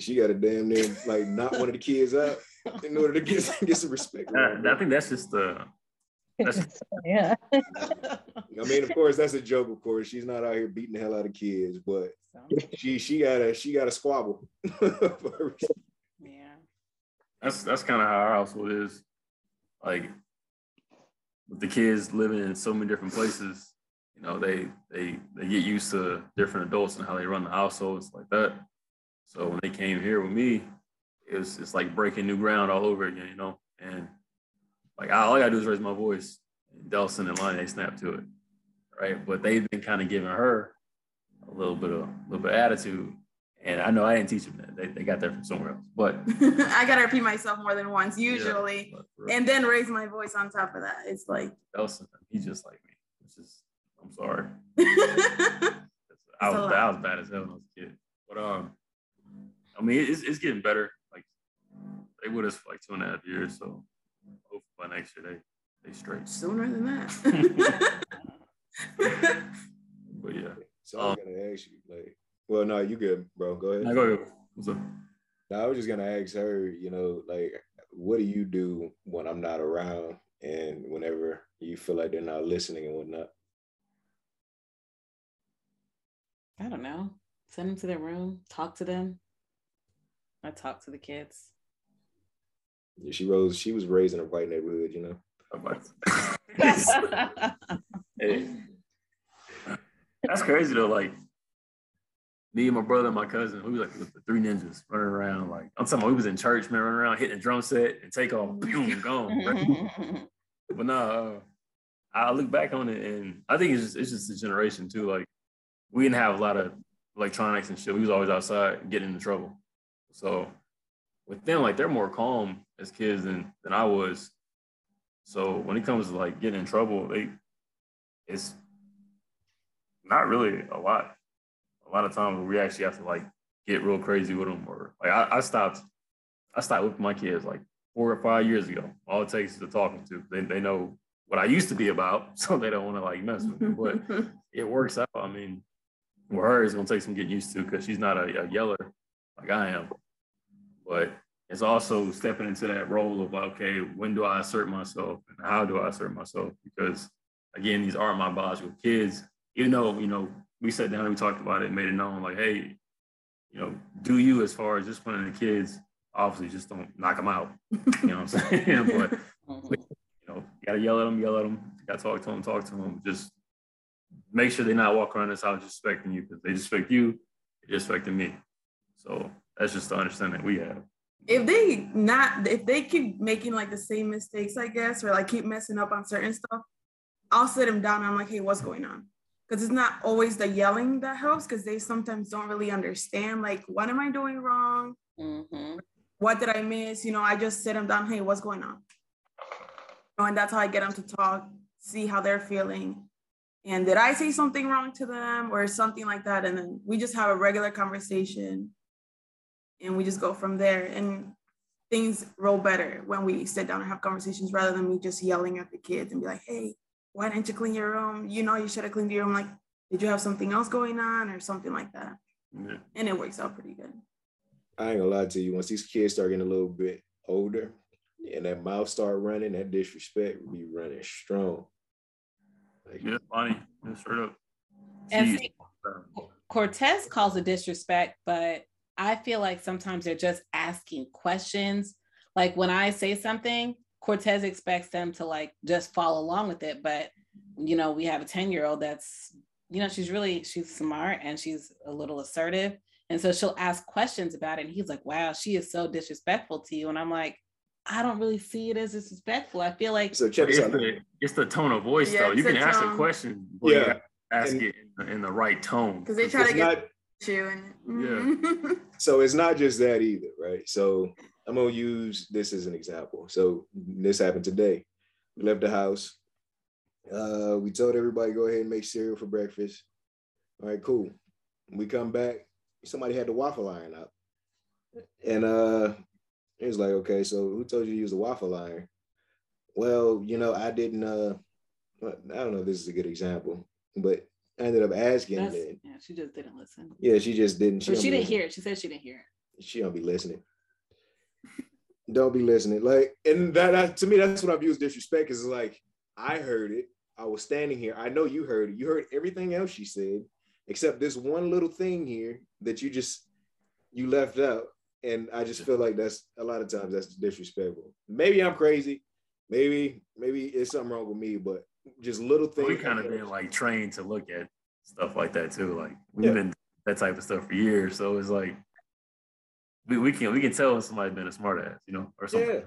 She got a damn near like knock one of the kids up in order to get, get some respect. I, I think that's just the. Uh, that's yeah. I mean, of course, that's a joke. Of course, she's not out here beating the hell out of kids, but she she got a she got a squabble. Yeah, that's that's kind of how our household is. Like, with the kids living in so many different places, you know, they they they get used to different adults and how they run the households like that. So when they came here with me, it's it's like breaking new ground all over again, you know. And like I, all I gotta do is raise my voice. And Delson and Lonnie, they snap to it, right? But they've been kind of giving her a little bit of a little bit of attitude. And I know I didn't teach them that. They they got that from somewhere else. But I gotta repeat myself more than once usually, yeah, but, and then raise my voice on top of that. It's like Delson, he's just like me. It's just I'm sorry. I was I was bad as hell when I was a kid, but um. I mean, it's it's getting better. Like they with us for like two and a half years, so hopefully by next year they they straight. Sooner than that. But yeah. So um, I'm gonna ask you, like, well, no, you good, bro. Go ahead. I go ahead. What's up? No, I was just gonna ask her, you know, like, what do you do when I'm not around and whenever you feel like they're not listening and whatnot? I don't know. Send them to their room. Talk to them. I talk to the kids. Yeah, she rose. She was raised in a white neighborhood, you know. Hey. That's crazy though. Like me and my brother and my cousin, we were like the three ninjas running around. Like I'm talking about, we was in church, man, running around, hitting a drum set and take off, boom, gone. But no, uh, I look back on it, and I think it's just it's just the generation too. Like we didn't have a lot of electronics and shit. We was always outside getting into trouble. So with them, like, they're more calm as kids than, than I was. So when it comes to, like, getting in trouble, they, it's not really a lot. A lot of times we actually have to, like, get real crazy with them. Or, like, I, I stopped I stopped with my kids, like, four or five years ago. All it takes is to talk them to. They, they know what I used to be about, so they don't want to, like, mess with me. But it works out. I mean, with her, it's going to take some getting used to because she's not a, a yeller like I am. But it's also stepping into that role of, okay, when do I assert myself and how do I assert myself? Because again, these aren't my biological kids, even though, you know, we sat down and we talked about it and made it known, like, hey, you know, do you, as far as just one of the kids, obviously just don't knock them out. You know what I'm saying? But, but, you know, you gotta yell at them, yell at them. You gotta talk to them, talk to them. Just make sure they're not walking around this house disrespecting you, because they disrespect you, they disrespecting me. So that's just the understanding that we have. If they not, if they keep making like the same mistakes, I guess, or like keep messing up on certain stuff, I'll sit them down and I'm like, hey, what's going on? Because it's not always the yelling that helps, because they sometimes don't really understand, like, what am I doing wrong? Mm-hmm. What did I miss? You know, I just sit them down, hey, what's going on? Oh, and that's how I get them to talk, see how they're feeling. And did I say something wrong to them or something like that? And then we just have a regular conversation and we just go from there. And things roll better when we sit down and have conversations rather than me just yelling at the kids and be like, hey, why didn't you clean your room? You know, you should have cleaned your room. Like, did you have something else going on or something like that? Yeah. And it works out pretty good. I ain't gonna lie to you. Once these kids start getting a little bit older and that mouth start running, that disrespect will be running strong. Like, yeah, funny. That's straight up. And see, Cortez calls it disrespect, but I feel like sometimes they're just asking questions. Like when I say something, Cortez expects them to like just follow along with it. But, you know, we have a ten-year-old that's, you know, she's really, she's smart and she's a little assertive. And so she'll ask questions about it. And he's like, wow, she is so disrespectful to you. And I'm like, I don't really see it as disrespectful. I feel like so check it's, out. The, it's the tone of voice, yeah, though. You can ask tone. a question, but yeah. you ask and, it in the, in the right tone. Because they try to get you and yeah. So it's not just that either, right? So I'm gonna use this as an example. So this happened today. We left the house. Uh, we told everybody go ahead and make cereal for breakfast. All right, cool. We come back. Somebody had the waffle iron up, and uh. He was like, okay, so who told you to use the waffle iron? Well, you know, I didn't, uh, well, I don't know if this is a good example, but I ended up asking. That, yeah, she just didn't listen. Yeah, she just didn't. She, she didn't hear it. She said she didn't hear it. She don't be listening. Don't be listening. Like, and that, that to me, that's what I've used disrespect is like, I heard it. I was standing here. I know you heard it. You heard everything else she said, except this one little thing here that you just, you left out. And I just feel like that's a lot of times that's disrespectful. Maybe I'm crazy. Maybe, maybe it's something wrong with me, but just little things. We kind of been like trained to look at stuff like that too. Like we've yeah. been that type of stuff for years. So it's like we, we can we can tell when somebody's been a smart ass, you know, or something. Yeah.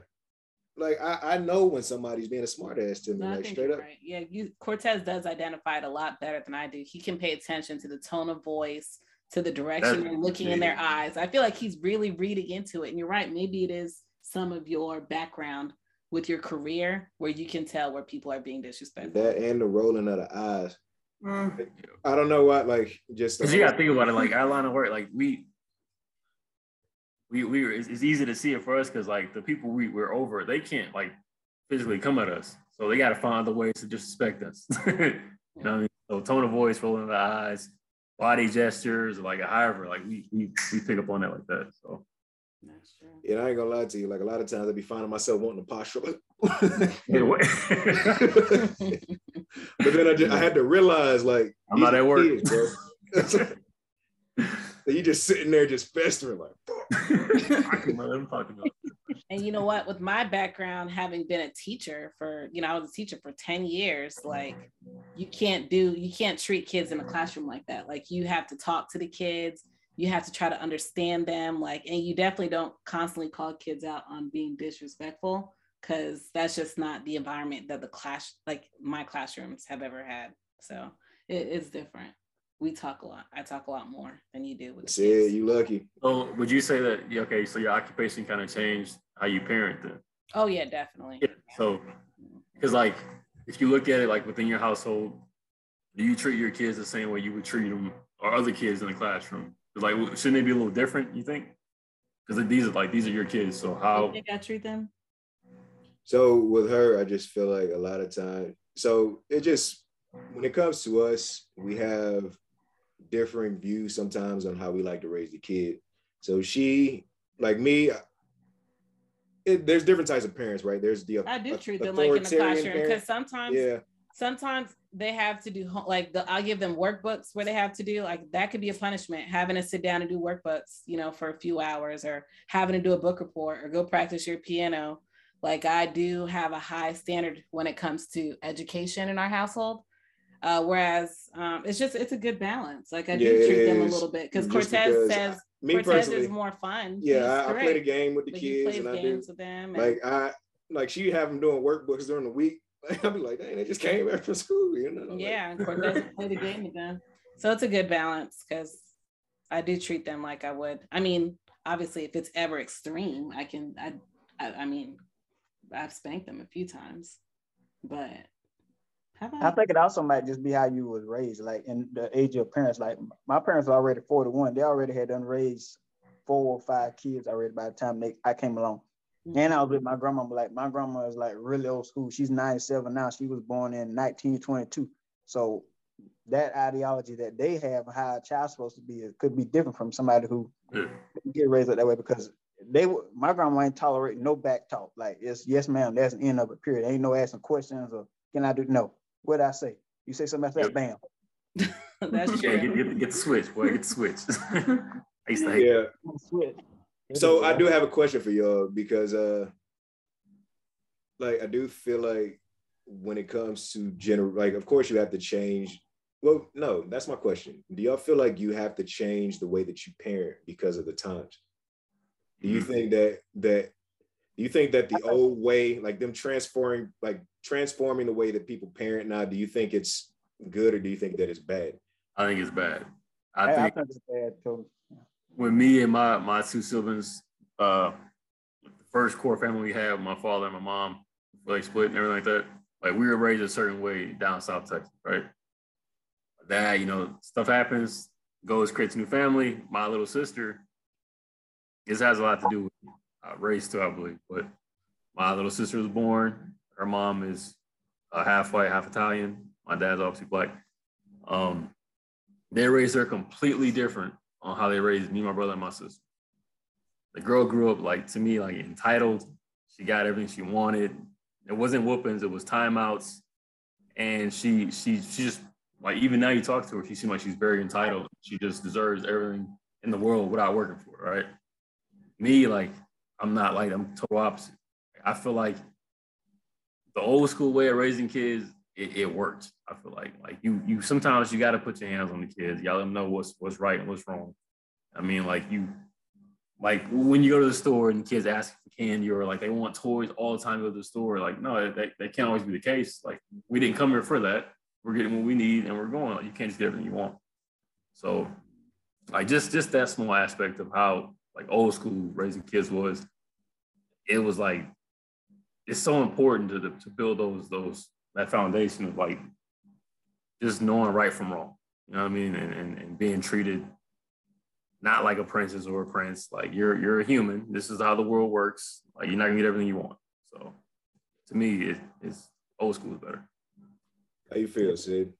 Like I, I know when somebody's being a smart ass to me, no, like straight up. Right. Yeah, you Cortez does identify it a lot better than I do. He can pay attention to the tone of voice, to the direction you're looking in their eyes. I feel like he's really reading into it. And you're right, maybe it is some of your background with your career where you can tell where people are being disrespectful. That and the rolling of the eyes. Mm. I don't know what, like, just... Because you got to think about it, like, our line of work, like, we... we we it's, it's easy to see it for us because, like, the people we, we're over, they can't, like, physically come at us. So they got to find the ways to disrespect us. You know what I mean? So tone of voice, rolling of the eyes, body gestures, like however, like we, we we pick up on that like that. So, yeah, I ain't gonna lie to you. Like a lot of times, I be finding myself wanting to posture. Yeah, what? But then I just, I had to realize, like, I'm not at work, kids, bro. So you just sitting there, just festering, like. And you know what? With my background, having been a teacher for, you know, I was a teacher for ten years, like you can't do, you can't treat kids in a classroom like that. Like you have to talk to the kids. You have to try to understand them. Like, and you definitely don't constantly call kids out on being disrespectful because that's just not the environment that the class, like my classrooms have ever had. So it, it's different. We talk a lot. I talk a lot more than you do. With yeah, you lucky. Oh, would you say that, okay, so your occupation kind of changed how you parent then? Oh, yeah, definitely. Yeah. So, because like, if you look at it, like within your household, do you treat your kids the same way you would treat them or other kids in the classroom? Like, shouldn't they be a little different, you think? Because these are like, these are your kids, so how? You think I treat them? So with her, I just feel like a lot of time. So it just, when it comes to us, we have different views sometimes on how we like to raise the kid. So she, like me, it, there's different types of parents, right? There's the I do a, treat them like in the classroom because sometimes yeah. sometimes they have to do like the, I'll give them workbooks where they have to do like that could be a punishment, having to sit down and do workbooks, you know, for a few hours, or having to do a book report or go practice your piano. Like I do have a high standard when it comes to education in our household. Uh, whereas um, it's just, it's a good balance. Like I do yeah, treat them a little bit because Cortez says, me Cortez personally, is more fun. Yeah, I, I play the game with the but kids. And I do with them and like I like she have them doing workbooks during the week. I'll be like, dang, they just came back from school, you know? Yeah, like, Cortez play the game with them. So it's a good balance because I do treat them like I would. I mean, obviously, if it's ever extreme, I can. I, I, I mean, I've spanked them a few times, but. I think it also might just be how you was raised, like in the age of your parents. Like my parents are already forty-one; they already had done raised four or five kids already by the time they I came along. Mm-hmm. And I was with my grandma. Like my grandma is like really old school. She's ninety-seven now. She was born in nineteen twenty-two. So that ideology that they have, how a child's supposed to be, could be different from somebody who mm-hmm. get raised up that way. Because they, my grandma ain't tolerating no back talk. Like it's yes, ma'am. That's the end of it. Period. Ain't no asking questions or can I do no. What did I say? You say something like that, yep. Bam. That's true. Yeah, get, get, get the switch, boy. Get the switch. I used to hate yeah. Switch. So I do have a question for y'all because, uh, like, I do feel like when it comes to general, like, of course you have to change. Well, no, that's my question. Do y'all feel like you have to change the way that you parent because of the times? Do you mm-hmm. think that that? Do you think that the old way, like them transforming, like transforming the way that people parent now, do you think it's good or do you think that it's bad? I think it's bad. I, I, think, I think it's bad too. When me and my my two siblings, uh, the first core family we had, my father and my mom, like split and everything like that, like we were raised a certain way down South Texas, right? That, you know, stuff happens, goes, creates a new family. My little sister, this has a lot to do with it. Uh, raised to, I believe, but my little sister was born. Her mom is uh, half white, half Italian. My dad's obviously black. Um, they raised her completely different on how they raised me, my brother, and my sister. The girl grew up like to me, like entitled. She got everything she wanted. It wasn't whoopings; it was timeouts. And she, she, she just like even now you talk to her, she seems like she's very entitled. She just deserves everything in the world without working for it, right? Me, like. I'm not like, I'm total opposite. I feel like the old school way of raising kids, it, it works. I feel like like you you sometimes you got to put your hands on the kids. Y'all let them know what's what's right and what's wrong. I mean, like you, like when you go to the store and kids ask for candy or like they want toys all the time to go to the store. Like, no, that, that can't always be the case. Like we didn't come here for that. We're getting what we need and we're going. Like, you can't just get everything you want. So like just just that small aspect of how like old school raising kids was, it was like, it's so important to, to build those, those, that foundation of like, just knowing right from wrong, you know what I mean? And, and, and being treated not like a princess or a prince, like you're, you're a human, this is how the world works. Like you're not gonna get everything you want. So to me, it, it's old school is better. How you feel, Sid?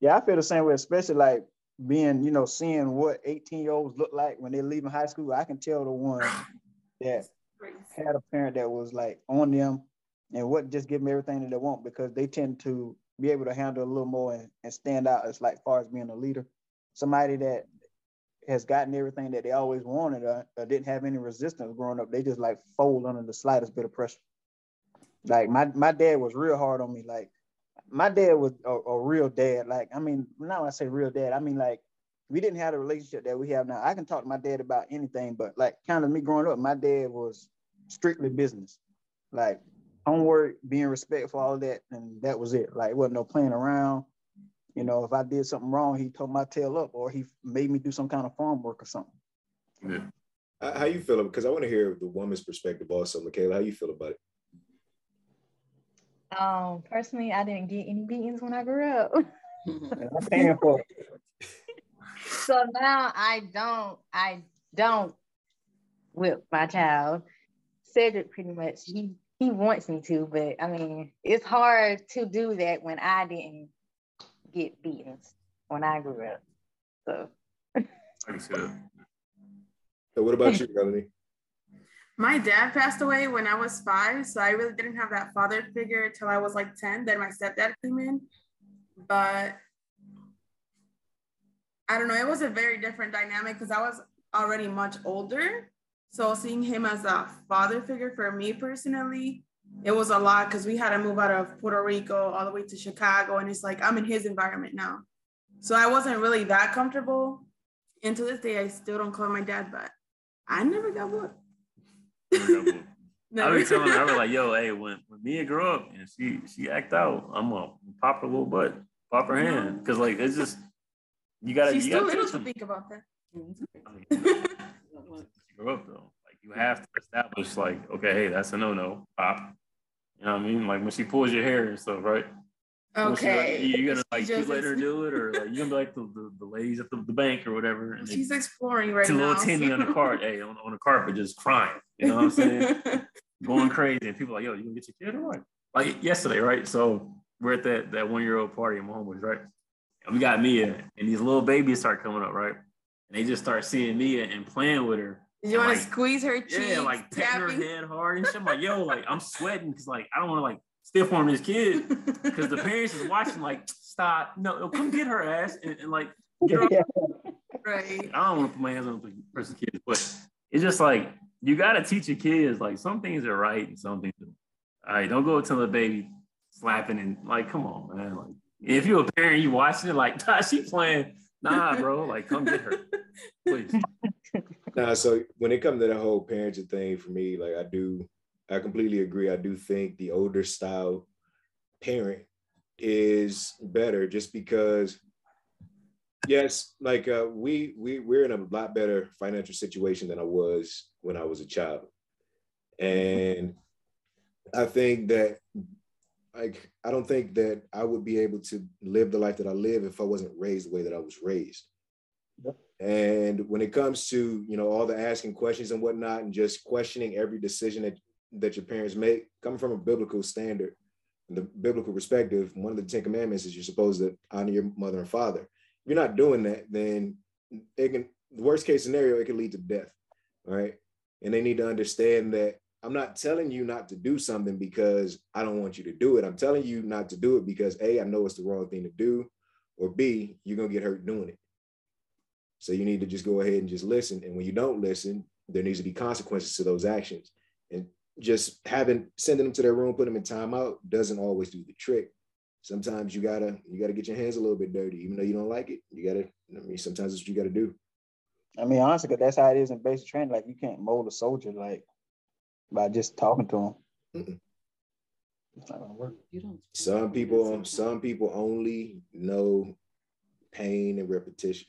Yeah, I feel the same way, especially like, being, you know, seeing what eighteen-year-olds look like when they're leaving high school, I can tell the ones that had a parent that was like on them and what just give them everything that they want because they tend to be able to handle a little more and, and stand out as like far as being a leader. Somebody that has gotten everything that they always wanted or, or didn't have any resistance growing up, they just like fold under the slightest bit of pressure. Like my my dad was real hard on me, like my dad was a, a real dad. Like, I mean, now when I say real dad, I mean, like, we didn't have the relationship that we have now. I can talk to my dad about anything, but like kind of me growing up, my dad was strictly business. Like homework, being respectful, all that, and that was it. Like, it wasn't no playing around. You know, if I did something wrong, he tore my tail up or he made me do some kind of farm work or something. Yeah. How you feel? Because I want to hear the woman's perspective also, Michaela. How you feel about it? Um, personally, I didn't get any beatings when I grew up. I'm paying for it. So now I don't, I don't whip my child. Cedric pretty much, he, he wants me to, but I mean, it's hard to do that when I didn't get beatings when I grew up. So, so what about you, Melanie? My dad passed away when I was five, so I really didn't have that father figure till I was like ten. Then my stepdad came in, but I don't know. It was a very different dynamic because I was already much older. So seeing him as a father figure for me personally, it was a lot because we had to move out of Puerto Rico all the way to Chicago. And it's like, I'm in his environment now. So I wasn't really that comfortable. And to this day, I still don't call my dad, but I never got booked. I was telling her, I was like, yo, hey, when, when Mia grow up and she she act out, I'm gonna pop her little butt, pop her hand, because like it's just you gotta. She's you gotta too little to think about that. I mean, you grow up though, like you have to establish, like, okay, hey, that's a no-no, pop. You know what I mean? Like when she pulls your hair and stuff, right? Okay. She, like, you're gonna like just... let her do it, or like you're gonna be like the the, the ladies at the, the bank or whatever. And she's they, exploring right now. A little tinny on the cart, hey, on, on the carpet, just crying. You know what I'm saying? Going crazy, and people are like, yo, you gonna get your kid or what? Like yesterday, right? So we're at that that one year old party in my homeboys, right? And we got Mia, and these little babies start coming up, right? And they just start seeing Mia and playing with her. You want to like, squeeze her cheeks? Yeah, like tapping her head hard and shit. I'm like, yo, like I'm sweating because like I don't want to like. Stiff arm this kid because the parents is watching like stop no, no come get her ass and, and like get her. Yeah. Right. I don't want to put my hands on the person's kids, but it's just like you gotta teach your kids like some things are right and some things are all right. Don't go to the baby slapping and like come on man, like if you're a parent you watching it like nah, she playing nah bro like come get her please. Nah, so when it comes to the whole parenting thing for me, like I do. I completely agree. I do think the older style parent is better just because, yes, like uh, we, we, we're in a lot better financial situation than I was when I was a child. And I think that, like, I don't think that I would be able to live the life that I live if I wasn't raised the way that I was raised. Yeah. And when it comes to, you know, all the asking questions and whatnot and just questioning every decision that that your parents make, coming from a biblical standard, the biblical perspective, one of the Ten Commandments is you're supposed to honor your mother and father. If you're not doing that, then it can, the worst case scenario, it can lead to death, right? And they need to understand that I'm not telling you not to do something because I don't want you to do it. I'm telling you not to do it because A, I know it's the wrong thing to do, or B, you're gonna get hurt doing it. So you need to just go ahead and just listen. And when you don't listen, there needs to be consequences to those actions. And just having sending them to their room, putting them in timeout doesn't always do the trick. Sometimes you gotta you gotta get your hands a little bit dirty, even though you don't like it. You gotta. I mean, sometimes it's what you gotta do. I mean, honestly, cause that's how it is in basic training. Like you can't mold a soldier like by just talking to him. Mm-mm. It's not gonna work. You don't. Some people, um, some people only know pain and repetition.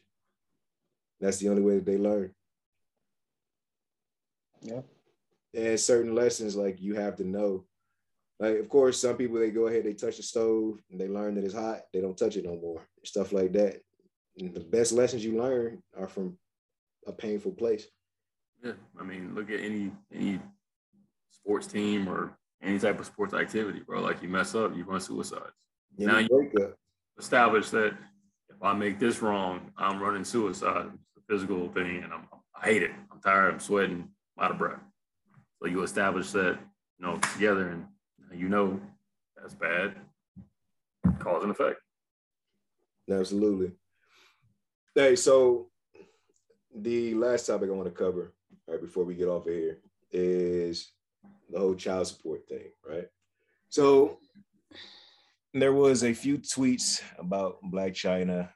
That's the only way that they learn. Yeah. And certain lessons, like you have to know. Like, of course, some people, they go ahead, they touch the stove and they learn that it's hot. They don't touch it no more, stuff like that. And the best lessons you learn are from a painful place. Yeah, I mean, look at any any sports team or any type of sports activity, bro. Like you mess up, you run suicides. Yeah, now you break up. Establish that if I make this wrong, I'm running suicide. It's a physical thing, and I'm, I hate it. I'm tired, I'm sweating, I'm out of breath. So you establish that, you know, together, and you know that's bad. Cause and effect. Absolutely. Hey, so the last topic I want to cover right before we get off of here is the whole child support thing, right? So there was a few tweets about Blac Chyna.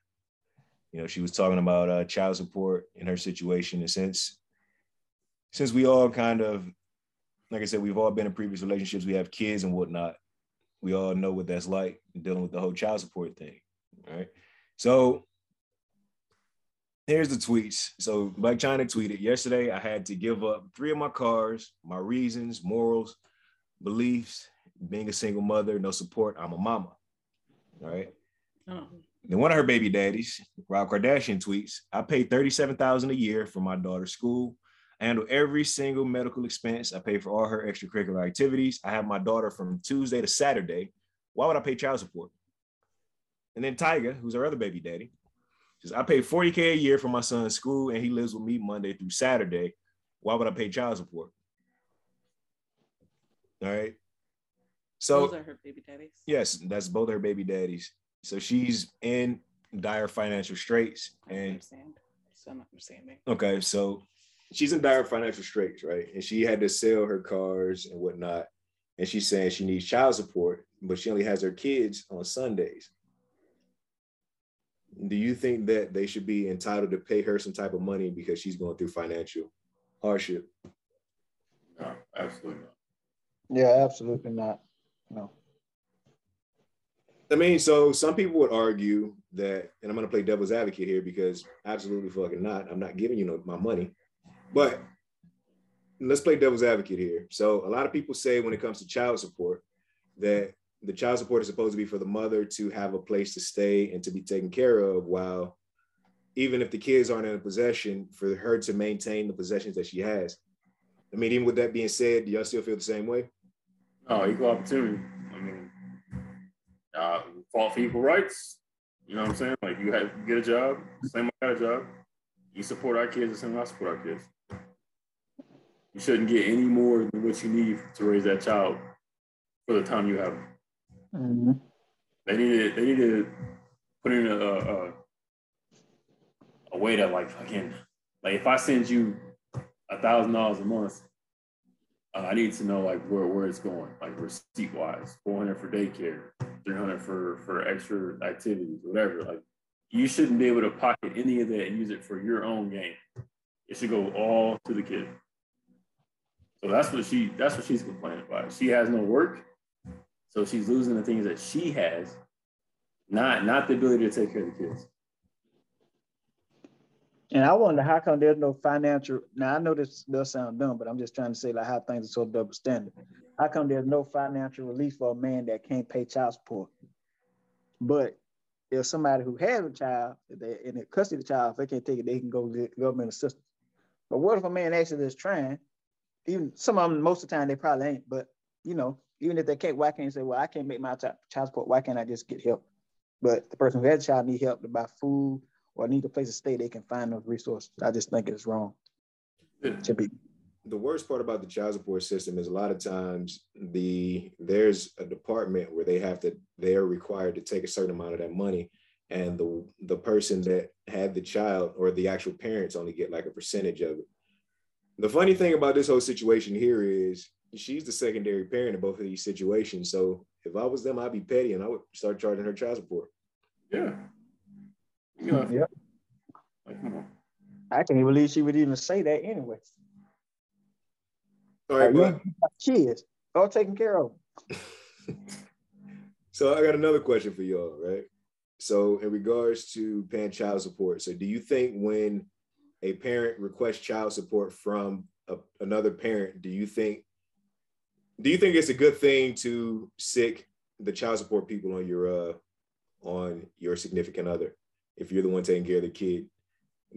You know, she was talking about uh, child support in her situation, and since since we all kind of like I said, we've all been in previous relationships. We have kids and whatnot. We all know what that's like dealing with the whole child support thing, right? So here's the tweets. So Blac Chyna tweeted, yesterday I had to give up three of my cars, my reasons, morals, beliefs, being a single mother, no support, I'm a mama, all right? Oh. Then one of her baby daddies, Rob Kardashian, tweets, I pay thirty-seven thousand dollars a year for my daughter's school. I handle every single medical expense. I pay for all her extracurricular activities. I have my daughter from Tuesday to Saturday. Why would I pay child support? And then Tyga, who's her other baby daddy, says, I pay forty K a year for my son's school and he lives with me Monday through Saturday. Why would I pay child support? All right. So those are her baby daddies. Yes, that's both her baby daddies. So she's in dire financial straits. I and understand. So I'm understanding. Okay, so she's in dire financial straits, right? And she had to sell her cars and whatnot. And she's saying she needs child support, but she only has her kids on Sundays. Do you think that they should be entitled to pay her some type of money because she's going through financial hardship? No, absolutely not. Yeah, absolutely not. No. I mean, so some people would argue that, and I'm going to play devil's advocate here because absolutely fucking not. I'm not giving you no, my money. But let's play devil's advocate here. So a lot of people say when it comes to child support that the child support is supposed to be for the mother to have a place to stay and to be taken care of, while even if the kids aren't in a possession, for her to maintain the possessions that she has. I mean, even with that being said, do y'all still feel the same way? No, equal opportunity. I mean, uh, fall for equal rights. You know what I'm saying? Like, you have, get a job, same I got a job. You support our kids the same I support our kids. You shouldn't get any more than what you need to raise that child for the time you have them. Mm-hmm. They need to, they need to put in a, a a way that like fucking like if I send you a thousand dollars a month, uh, I need to know like where, where it's going, like receipt wise. four hundred for daycare, three hundred for for extra activities, whatever. Like you shouldn't be able to pocket any of that and use it for your own gain. It should go all to the kid. So that's what she that's what she's complaining about. She has no work. So she's losing the things that she has, not not the ability to take care of the kids. And I wonder how come there's no financial, now I know this does sound dumb, but I'm just trying to say like how things are so double standard. How come there's no financial relief for a man that can't pay child support? But if somebody who has a child, if they're in the custody of the child, if they can't take it, they can go get government assistance. But what if a man actually is trying? Even some of them, most of the time they probably ain't, but you know, even if they can't, why can't you say, well, I can't make my child support, why can't I just get help? But the person who has a child need help to buy food or need a place to stay, they can find those resources. I just think it's wrong. It should be. The worst part about the child support system is a lot of times the there's a department where they have to, they're required to take a certain amount of that money. And the, the person that had the child or the actual parents only get like a percentage of it. The funny thing about this whole situation here is she's the secondary parent in both of these situations. So if I was them, I'd be petty and I would start charging her child support. Yeah. You know, yep. Like, come on. I can't believe she would even say that anyway. All right, but she is all taken care of. So I got another question for y'all, right? So in regards to paying child support, so do you think when a parent requests child support from a, another parent, do you think Do you think it's a good thing to sick the child support people on your uh, on your significant other if you're the one taking care of the kid?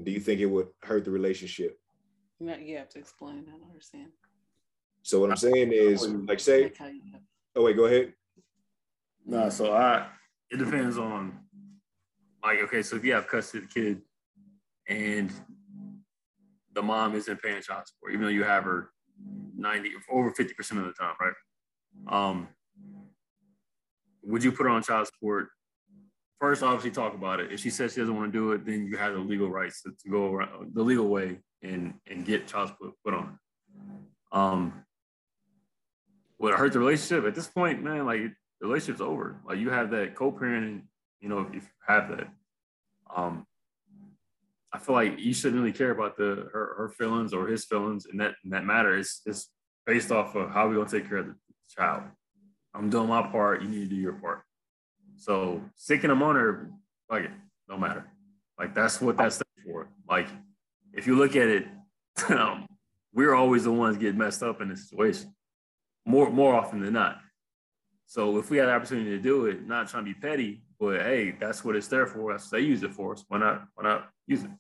Do you think it would hurt the relationship? No, you have to explain. I don't understand. So what I'm saying is, like, say, oh wait, go ahead. No, so I it depends on like okay, so if you have custody of the kid and the mom isn't paying child support, even though you have her ninety over fifty percent of the time, right? Um, would you put her on child support? First, obviously talk about it. If she says she doesn't want to do it, then you have the legal rights to, to go around the legal way and, and get child support put on her. Um, would it hurt the relationship? At this point, man, like the relationship's over. Like you have that co-parenting, you know, if you have that. Um, I feel like you shouldn't really care about the her, her feelings or his feelings in that in that matter. It's it's based off of how we're gonna take care of the child. I'm doing my part, you need to do your part. So sicking them on her, like it, no matter. Like that's what that's for. Like if you look at it, um, we're always the ones getting messed up in this situation, more more often than not. So if we had the opportunity to do it, not trying to be petty, but hey, that's what it's there for. That's what they use it for. So why not? Why not use it?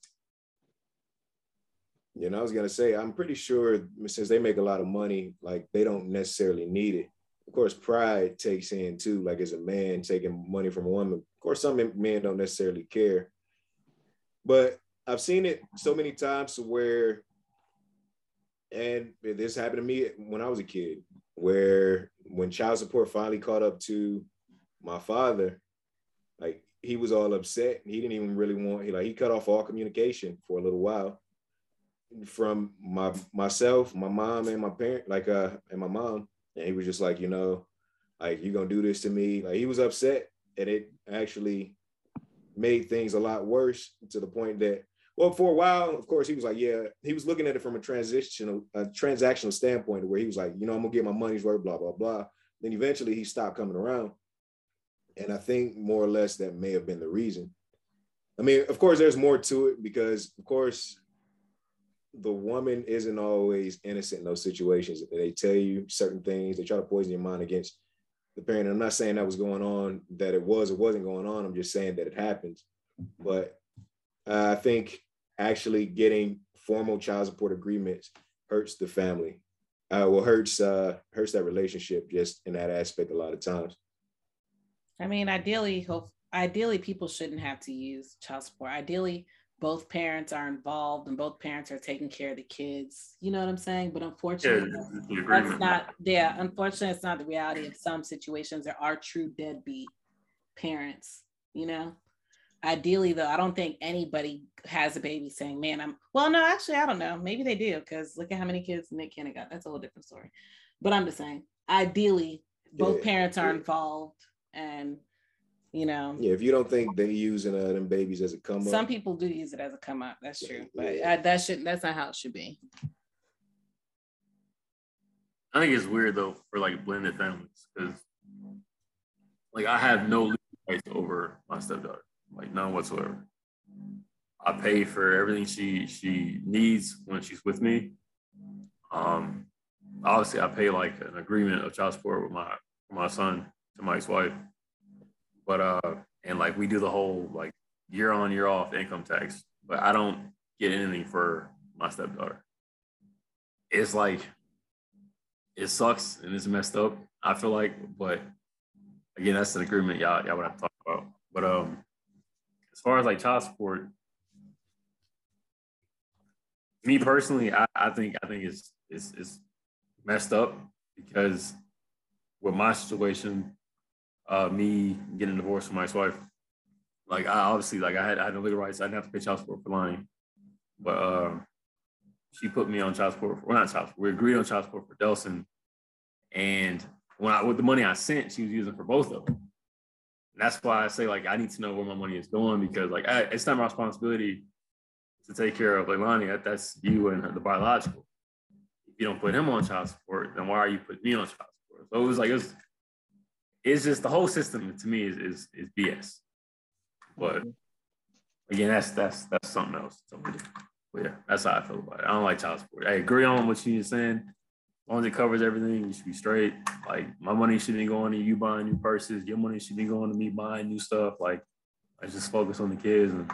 You know, I was gonna say, I'm pretty sure since they make a lot of money, like they don't necessarily need it. Of course, pride takes in too. Like as a man taking money from a woman, of course, some men don't necessarily care. But I've seen it so many times to where, and this happened to me when I was a kid. where when child support finally caught up to my father, like he was all upset. He didn't even really want, he like he cut off all communication for a little while from my myself, my mom, and my parent, like uh, and my mom. And he was just like, you know, like you're gonna do this to me. Like he was upset, and it actually made things a lot worse to the point that, well, for a while, of course, he was like, yeah, he was looking at it from a transitional, a transactional standpoint where he was like, you know, I'm gonna get my money's worth, blah, blah, blah. Then eventually he stopped coming around. And I think more or less that may have been the reason. I mean, of course, there's more to it because, of course, the woman isn't always innocent in those situations. They tell you certain things, they try to poison your mind against the parent. And I'm not saying that was going on, that it was, it wasn't going on. I'm just saying that it happens. But uh, I think actually getting formal child support agreements hurts the family. Uh, well, hurts, uh, hurts that relationship just in that aspect a lot of times. I mean, ideally, hope, ideally people shouldn't have to use child support. Ideally, both parents are involved and both parents are taking care of the kids. You know what I'm saying? But unfortunately, yeah, that's not, yeah, unfortunately, it's not the reality of some situations. There are true deadbeat parents, you know? Ideally, though, I don't think anybody has a baby saying, man, I'm, well, no, actually, I don't know. Maybe they do, because look at how many kids Nick Cannon got. That's a whole different story. But I'm just saying, ideally, both yeah, parents are yeah. involved. And you know, yeah, if you don't think they using uh, them babies as a come up, some people do use it as a come up. That's true, but yeah. I, that should that's not how it should be. I think it's weird though for like blended families, because like I have no legal rights over my stepdaughter, like none whatsoever. I pay for everything she she needs when she's with me. Um, obviously, I pay like an agreement of child support with my my son. To my ex-wife, but uh, and like we do the whole like year on year off income tax, but I don't get anything for my stepdaughter. It's like it sucks and it's messed up, I feel like, but again, that's an agreement y'all y'all would have to talk about. But um, as far as like child support, me personally, I, I think I think it's it's it's messed up because with my situation. Uh, me getting divorced from my ex-wife, like I obviously like I had I had no legal rights. I didn't have to pay child support for lying, but uh, she put me on child support. For, well, not child support. We agreed on child support for Delson, and when I with the money I sent, she was using for both of them. And that's why I say like I need to know where my money is going, because like I, it's not my responsibility to take care of Leilani. That, that's you and the biological. If you don't put him on child support, then why are you putting me on child support? So it was like it was, it's just the whole system to me is is is B S. But again, that's that's that's something else. So yeah, that's how I feel about it. I don't like child support. I agree on what you're saying. As long as it covers everything, you should be straight. Like my money shouldn't be going to you buying new purses. Your money should be going to me buying new stuff. Like I just focus on the kids and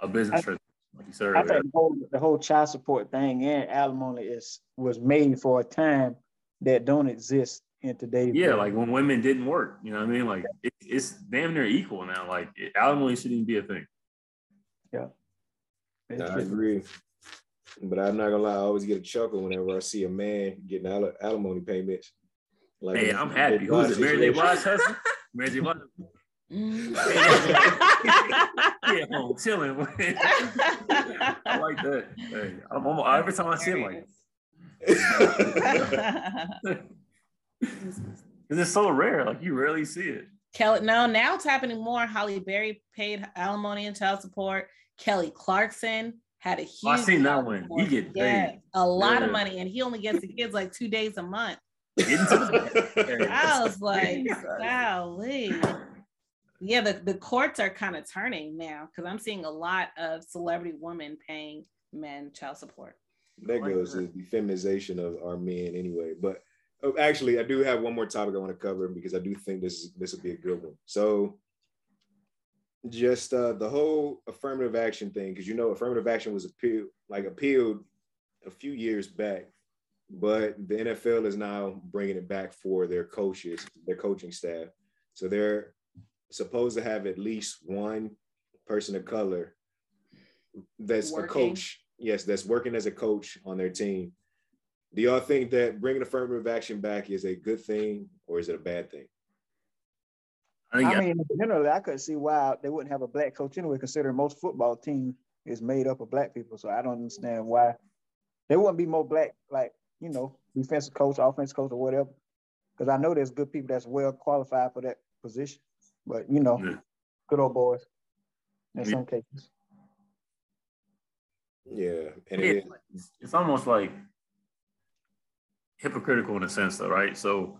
a business trip. Like you said earlier. I think the whole, the whole child support thing and alimony is was made for a time that don't exist in today's yeah world. Like when women didn't work, you know what I mean, like it, it's damn near equal now, like it, alimony shouldn't even be a thing. Yeah, no, I agree, but I'm not gonna lie, I always get a chuckle whenever I see a man getting al- alimony payments. Like, hey, I'm happy. Who's it? Mary J. Wise Husson? Mary J. Wise yeah, I'm chilling. I like that. Hey, I'm, I'm, every time I see him like it's so rare, like you rarely see it. Kelly, no, now it's happening more. Halle Berry paid alimony and child support. Kelly Clarkson had a huge. Oh, I seen that one. Support. He get paid yeah, a lot yeah. of money, and he only gets the kids like two days a month. I was like, golly. Yeah, the, the courts are kind of turning now because I'm seeing a lot of celebrity women paying men child support. That goes to the feminization of our men anyway. But actually, I do have one more topic I want to cover because I do think this is, this will be a good one. So just uh, the whole affirmative action thing, because, you know, affirmative action was appealed, like appealed a few years back, but the N F L is now bringing it back for their coaches, their coaching staff. So they're supposed to have at least one person of color that's working. A coach. Yes, that's working as a coach on their team. Do y'all think that bringing affirmative action back is a good thing or is it a bad thing? I, I mean, generally, I couldn't see why they wouldn't have a black coach anyway, considering most football team is made up of black people. So I don't understand why there wouldn't be more black, like, you know, defensive coach, offensive coach, or whatever. Because I know there's good people that's well qualified for that position. But, you know, yeah. good old boys in yeah. some cases. Yeah. And it, it is. It's almost like hypocritical in a sense, though, right? So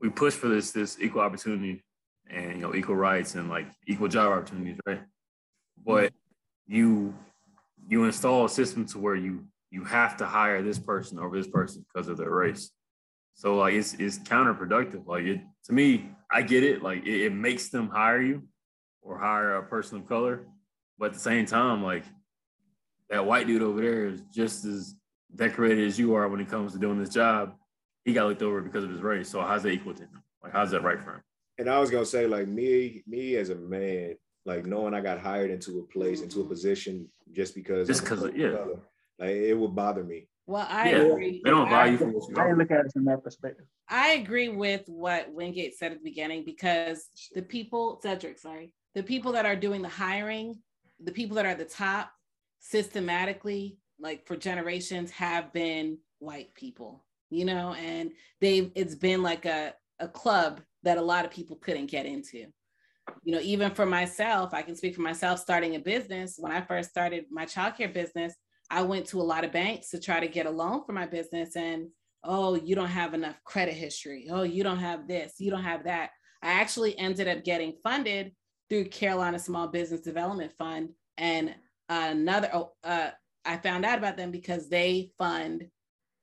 we push for this this equal opportunity and, you know, equal rights and, like, equal job opportunities, right? But you you install a system to where you you have to hire this person over this person because of their race. So, like, it's it's counterproductive. Like, it, to me, I get it. Like, it, it makes them hire you or hire a person of color. But at the same time, like, that white dude over there is just as decorated as you are when it comes to doing this job. He got looked over because of his race. So how's that equal to him? Like, how's that right for him? And I was going to say, like, me me as a man, like, knowing I got hired into a place, into a position just because just because yeah. color, like, it would bother me. Well, I yeah. agree. They don't value from what you are. I look at it from that perspective. I agree with what Wingate said at the beginning, because the people, Cedric, sorry, the people that are doing the hiring, the people that are at the top systematically, like, for generations, have been white people, you know, and they've, it's been like a, a club that a lot of people couldn't get into. You know, even for myself, I can speak for myself starting a business. When I first started my childcare business, I went to a lot of banks to try to get a loan for my business, and, oh, you don't have enough credit history. Oh, you don't have this, you don't have that. I actually ended up getting funded through Carolina Small Business Development Fund, and another, uh, I found out about them because they fund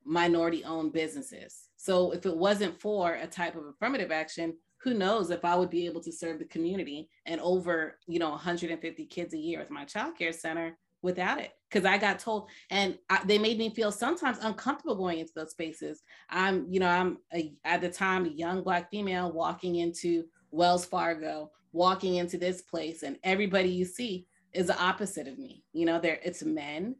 minority-owned businesses. So if it wasn't for a type of affirmative action, who knows if I would be able to serve the community and over, you know, one hundred fifty kids a year with my childcare center without it. Because I got told, and I, they made me feel sometimes uncomfortable going into those spaces. I'm, you know, I'm a, at the time a young Black female walking into Wells Fargo, walking into this place, and everybody you see is the opposite of me. You know, they're, it's men,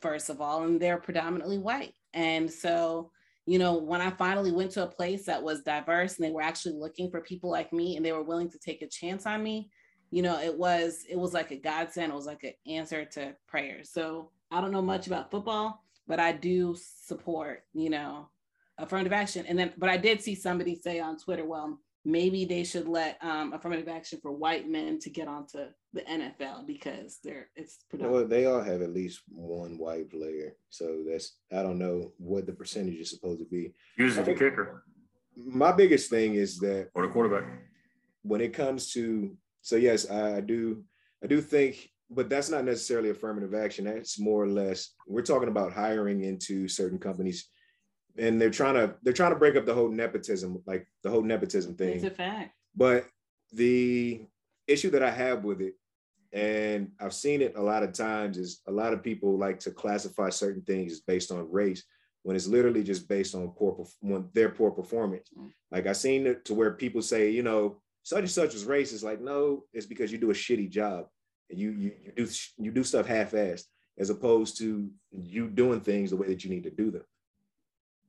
first of all, and they're predominantly white. And so, you know, when I finally went to a place that was diverse and they were actually looking for people like me and they were willing to take a chance on me, you know, it was, it was like a godsend. It was like an answer to prayer. So I don't know much about football, but I do support, you know, affirmative action. And then, but I did see somebody say on Twitter, well, maybe they should let um, affirmative action for white men to get onto the N F L because they're it's predominant. Well, they all have at least one white player. So that's, I don't know what the percentage is supposed to be. Usually the kicker. My biggest thing is that. Or the quarterback. When it comes to, so yes, I do, I do think, but that's not necessarily affirmative action. That's more or less, we're talking about hiring into certain companies, and they're trying to they're trying to break up the whole nepotism, like the whole nepotism thing. It's a fact. But the issue that I have with it, and I've seen it a lot of times, is a lot of people like to classify certain things based on race when it's literally just based on poor when their poor performance. Like I've seen it to where people say, you know, such and such was racist. Like, no, it's because you do a shitty job and you you, you do you do stuff half-assed, as opposed to you doing things the way that you need to do them.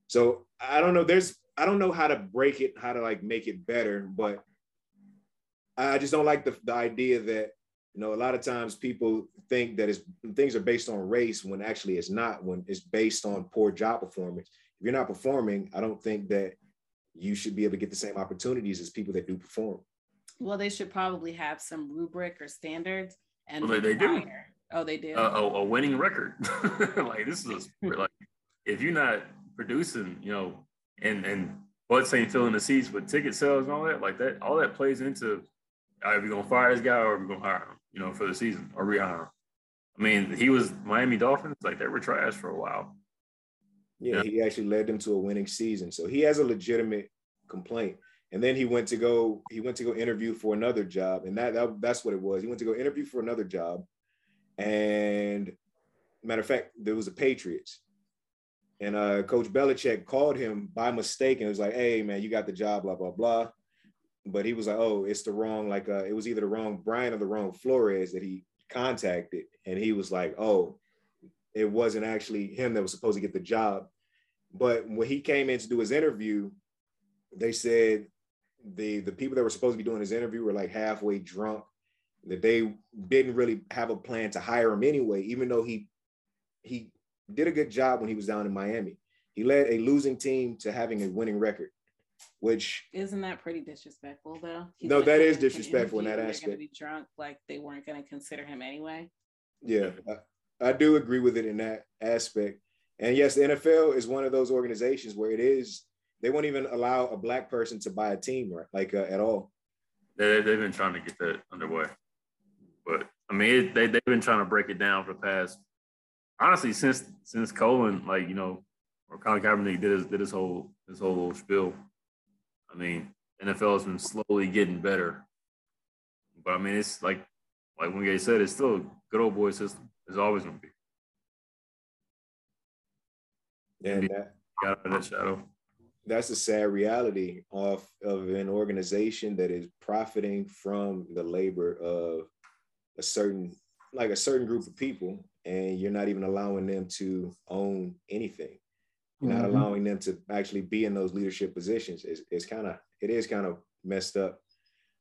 So I don't know. There's I don't know how to break it, how to like make it better, but I just don't like the, the idea that, you know, a lot of times people think that it's, things are based on race when actually it's not. When it's based on poor job performance. If you're not performing, I don't think that you should be able to get the same opportunities as people that do perform. Well, they should probably have some rubric or standards, and well, they, they do. Oh, they do. Uh, a, a winning record. Like this is a, like if you're not producing, you know, and and butts ain't filling the seats with ticket sales and all that, like that, all that plays into, are we gonna fire this guy or are we gonna hire him, you know, for the season or rehire him? I mean, he was Miami Dolphins, like they were trash for a while. Yeah, yeah, he actually led them to a winning season, so he has a legitimate complaint. And then he went to go, he went to go interview for another job, and that, that that's what it was. He went to go interview for another job, and matter of fact, there was the Patriots. And uh, Coach Belichick called him by mistake and was like, hey, man, you got the job, blah, blah, blah. But he was like, oh, it's the wrong, like, uh, it was either the wrong Brian or the wrong Flores that he contacted. And he was like, oh, it wasn't actually him that was supposed to get the job. But when he came in to do his interview, they said the the people that were supposed to be doing his interview were like halfway drunk, that they didn't really have a plan to hire him anyway, even though he he did a good job when he was down in Miami. He led a losing team to having a winning record, which isn't that pretty disrespectful though? He's no, like, that is disrespectful in that aspect. They're gonna be drunk, like they weren't gonna consider him anyway. Yeah, I, I do agree with it in that aspect. And yes, the N F L is one of those organizations where it is, they won't even allow a black person to buy a team, right? Like uh, at all. They, they've been trying to get that underway. But I mean, it, they, they've been trying to break it down for the past, honestly, since since Colin, like, you know, or Colin Kaepernick did his, did his whole, his whole little spiel. I mean, N F L has been slowly getting better. But I mean, it's like, like Wingate said, it's still a good old boy system. It's always going to be. And that, got out of that shadow. That's the sad reality of, of an organization that is profiting from the labor of a certain, like a certain group of people, and you're not even allowing them to own anything. You're mm-hmm. not allowing them to actually be in those leadership positions. It's, it's kind of, it is kind of messed up.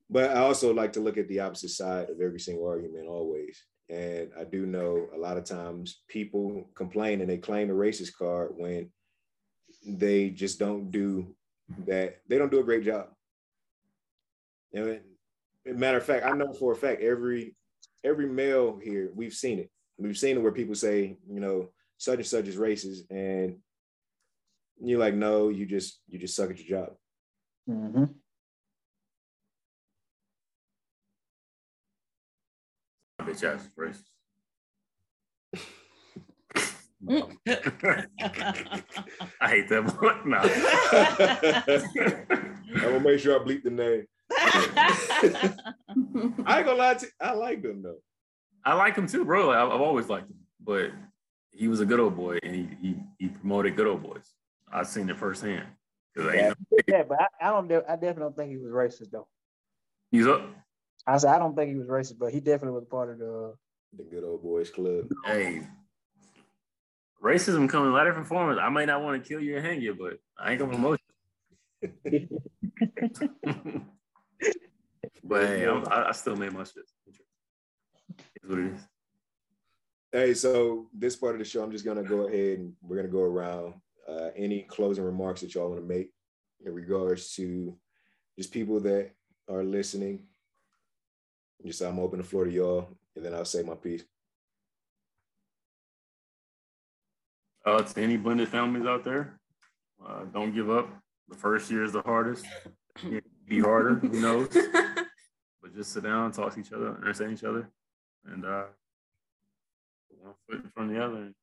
But I also like to look at the opposite side of every single argument always. And I do know a lot of times people complain and they claim the racist card when they just don't do that. They don't do a great job. And matter of fact, I know for a fact, every every male here, we've seen it. We've seen it where people say, you know, such and such is racist. And you're like, no, you just, you just suck at your job. Mm-hmm. Bitch ass racist. I hate that one. No. I'm gonna make sure I bleep the name. I ain't gonna lie to you. I like them though. I like him too, bro. I've, I've always liked him, but he was a good old boy, and he he, he promoted good old boys. I've seen it firsthand. Yeah, I yeah, but I, I don't. I definitely don't think he was racist though. He's up. I said I don't think he was racist, but he definitely was part of the the good old boys club. Hey, racism comes in a lot of different forms. I may not want to kill you or hang you, but I ain't gonna promote you. But hey, I'm, I, I still made my shit. It's what it is. Hey, so this part of the show, I'm just gonna go ahead and we're gonna go around. Uh, any closing remarks that y'all want to make in regards to just people that are listening? Just I'm open the floor to y'all, and then I'll say my piece. Uh, to any blended families out there, uh, don't give up. The first year is the hardest. Be harder, who knows? But just sit down, talk to each other, understand each other, and uh, one foot in front of the other, and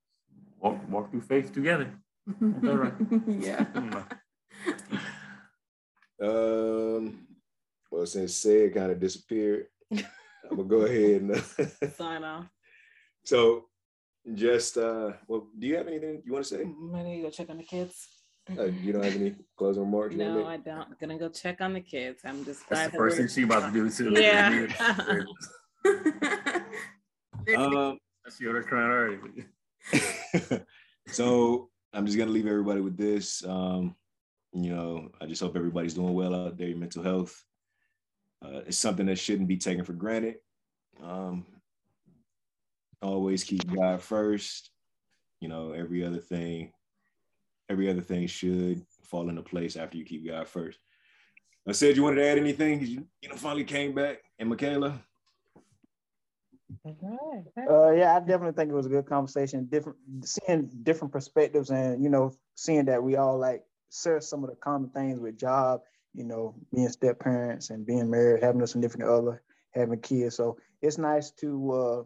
walk walk through faith together. Is that right? Yeah. um. Well, since Sid kind of disappeared, I'm gonna go ahead and sign off. So, just uh, well, do you have anything you want to say? I'm gonna go check on the kids. Uh, you don't have any closing remarks? No, I don't. I'm gonna go check on the kids. I'm just. That's the first thing she about to do too. Yeah. um, that's the other crying already. So I'm just gonna leave everybody with this. Um, you know, I just hope everybody's doing well out there. Your mental health. Uh, it's something that shouldn't be taken for granted. Um, always keep God first. You know, every other thing, every other thing should fall into place after you keep God first. I said, you wanted to add anything? You, you know, finally came back. And Michaela? Uh, yeah, I definitely think it was a good conversation. Different, seeing different perspectives, and you know, seeing that we all like share some of the common things with job. You know, being step parents and being married, having a significant other, having kids. So it's nice to uh,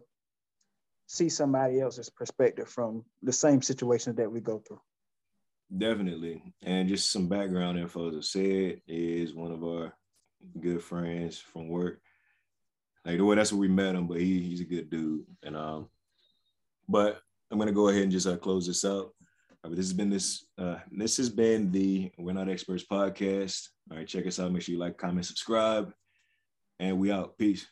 see somebody else's perspective from the same situations that we go through. Definitely. And just some background info, as I said, is one of our good friends from work. Like, the way that's where we met him, but he, he's a good dude. And um, but I'm gonna go ahead and just uh, close this out. All right, this has been this. Uh, this has been the We're Not Experts podcast. All right, check us out. Make sure you like, comment, subscribe, and we out. Peace.